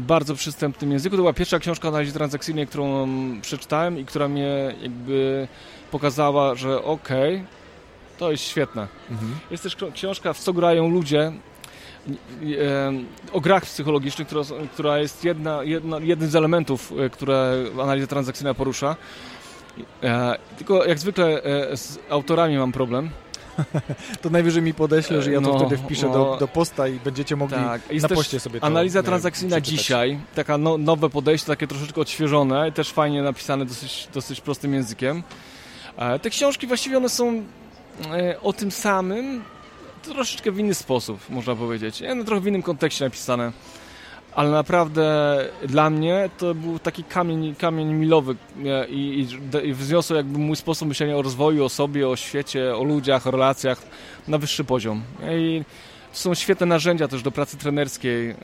bardzo przystępnym języku. To była pierwsza książka o analizie transakcyjnej, którą przeczytałem i która mnie jakby pokazała, że okej, okay, to jest świetne. Mhm. Jest też książka W co grają ludzie, o grach psychologicznych, która, która jest jedna, jedna, jednym z elementów, które analiza transakcyjna porusza. E, tylko jak zwykle e, z autorami mam problem. To najwyżej mi podeślesz, że ja to no, wtedy wpiszę no, do, do posta i będziecie mogli tak. na poście sobie to analiza transakcyjna dzisiaj, taka no, nowe podejście, takie troszeczkę odświeżone, też fajnie napisane, dosyć, dosyć prostym językiem. E, te książki właściwie one są e, o tym samym, troszeczkę w inny sposób, można powiedzieć. E, no, trochę w innym kontekście napisane. Ale naprawdę dla mnie to był taki kamień, kamień milowy i, i, i wzniosło jakby mój sposób myślenia o rozwoju, o sobie, o świecie, o ludziach, o relacjach na wyższy poziom. I to są świetne narzędzia też do pracy trenerskiej,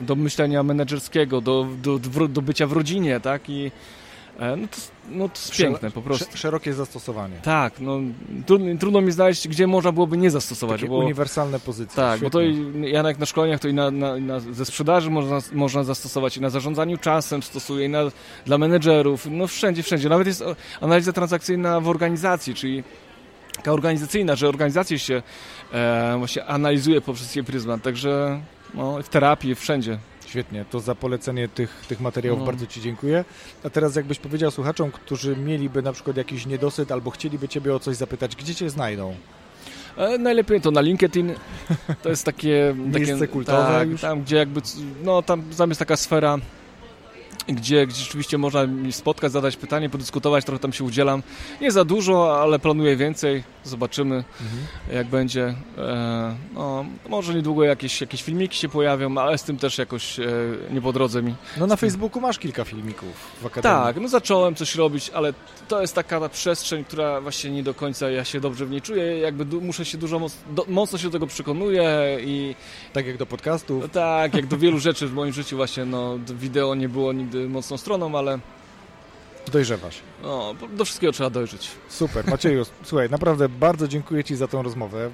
do myślenia menedżerskiego, do, do, do, do bycia w rodzinie, tak? I no to, no to jest piękne po prostu. Szerokie zastosowanie. Tak, no trudno, trudno mi znaleźć, gdzie można byłoby nie zastosować. Takie bo, uniwersalne pozycje. Tak, świetnie. Bo to i, ja jak na szkoleniach, to i na, na, na, ze sprzedaży można, można zastosować, i na zarządzaniu czasem stosuję, i na, dla menedżerów, no wszędzie, wszędzie. Nawet jest analiza transakcyjna w organizacji, czyli taka organizacyjna, że organizację się e, właśnie analizuje poprzez jej pryzmat, także no, w terapii, wszędzie. Świetnie, to za polecenie tych, tych materiałów no. bardzo Ci dziękuję. A teraz jakbyś powiedział słuchaczom, którzy mieliby na przykład jakiś niedosyt albo chcieliby Ciebie o coś zapytać, gdzie Cię znajdą? E, najlepiej to na LinkedIn. To jest takie... Miejsce takie, kultowe tak, już. Tam, gdzie jakby... No, tam, tam jest taka sfera, gdzie, gdzie rzeczywiście można mi spotkać, zadać pytanie, podyskutować, trochę tam się udzielam. Nie za dużo, ale planuję więcej. Zobaczymy, mhm. jak będzie. E, no, może niedługo jakieś, jakieś filmiki się pojawią, ale z tym też jakoś e, nie po drodze mi. No na Facebooku masz kilka filmików w akademii. Tak, no zacząłem coś robić, ale to jest taka ta przestrzeń, która właśnie nie do końca ja się dobrze w niej czuję. Jakby du- muszę się dużo, moc- do- mocno się do tego przekonuję i... Tak jak do podcastów. No, tak, jak do wielu rzeczy w moim życiu właśnie, no wideo nie było nigdy mocną stroną, ale... Dojrzewasz. No, do wszystkiego trzeba dojrzeć. Super. Macieju, słuchaj, naprawdę bardzo dziękuję Ci za tą rozmowę.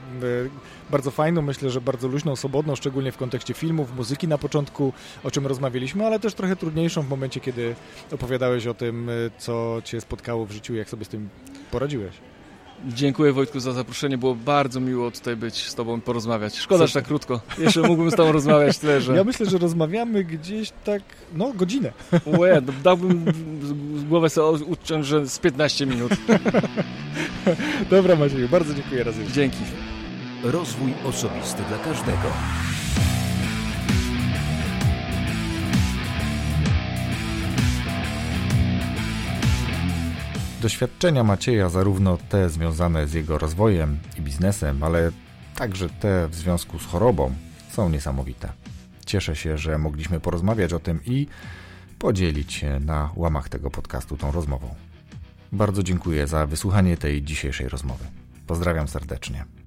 Bardzo fajną, myślę, że bardzo luźną, swobodną, szczególnie w kontekście filmów, muzyki na początku, o czym rozmawialiśmy, ale też trochę trudniejszą w momencie, kiedy opowiadałeś o tym, co Cię spotkało w życiu, jak sobie z tym poradziłeś. Dziękuję Wojtku za zaproszenie, było bardzo miło tutaj być z Tobą i porozmawiać. Szkoda, że tak krótko, jeszcze mógłbym z Tobą rozmawiać tyle, że... Ja myślę, że rozmawiamy gdzieś tak, no godzinę. Łe, dałbym głowę sobie uciąć, że z piętnaście minut. Dobra Macieju, bardzo dziękuję raz jeszcze. Dzięki. Rozwój osobisty dla każdego. Doświadczenia Macieja, zarówno te związane z jego rozwojem i biznesem, ale także te w związku z chorobą, są niesamowite. Cieszę się, że mogliśmy porozmawiać o tym i podzielić się na łamach tego podcastu tą rozmową. Bardzo dziękuję za wysłuchanie tej dzisiejszej rozmowy. Pozdrawiam serdecznie.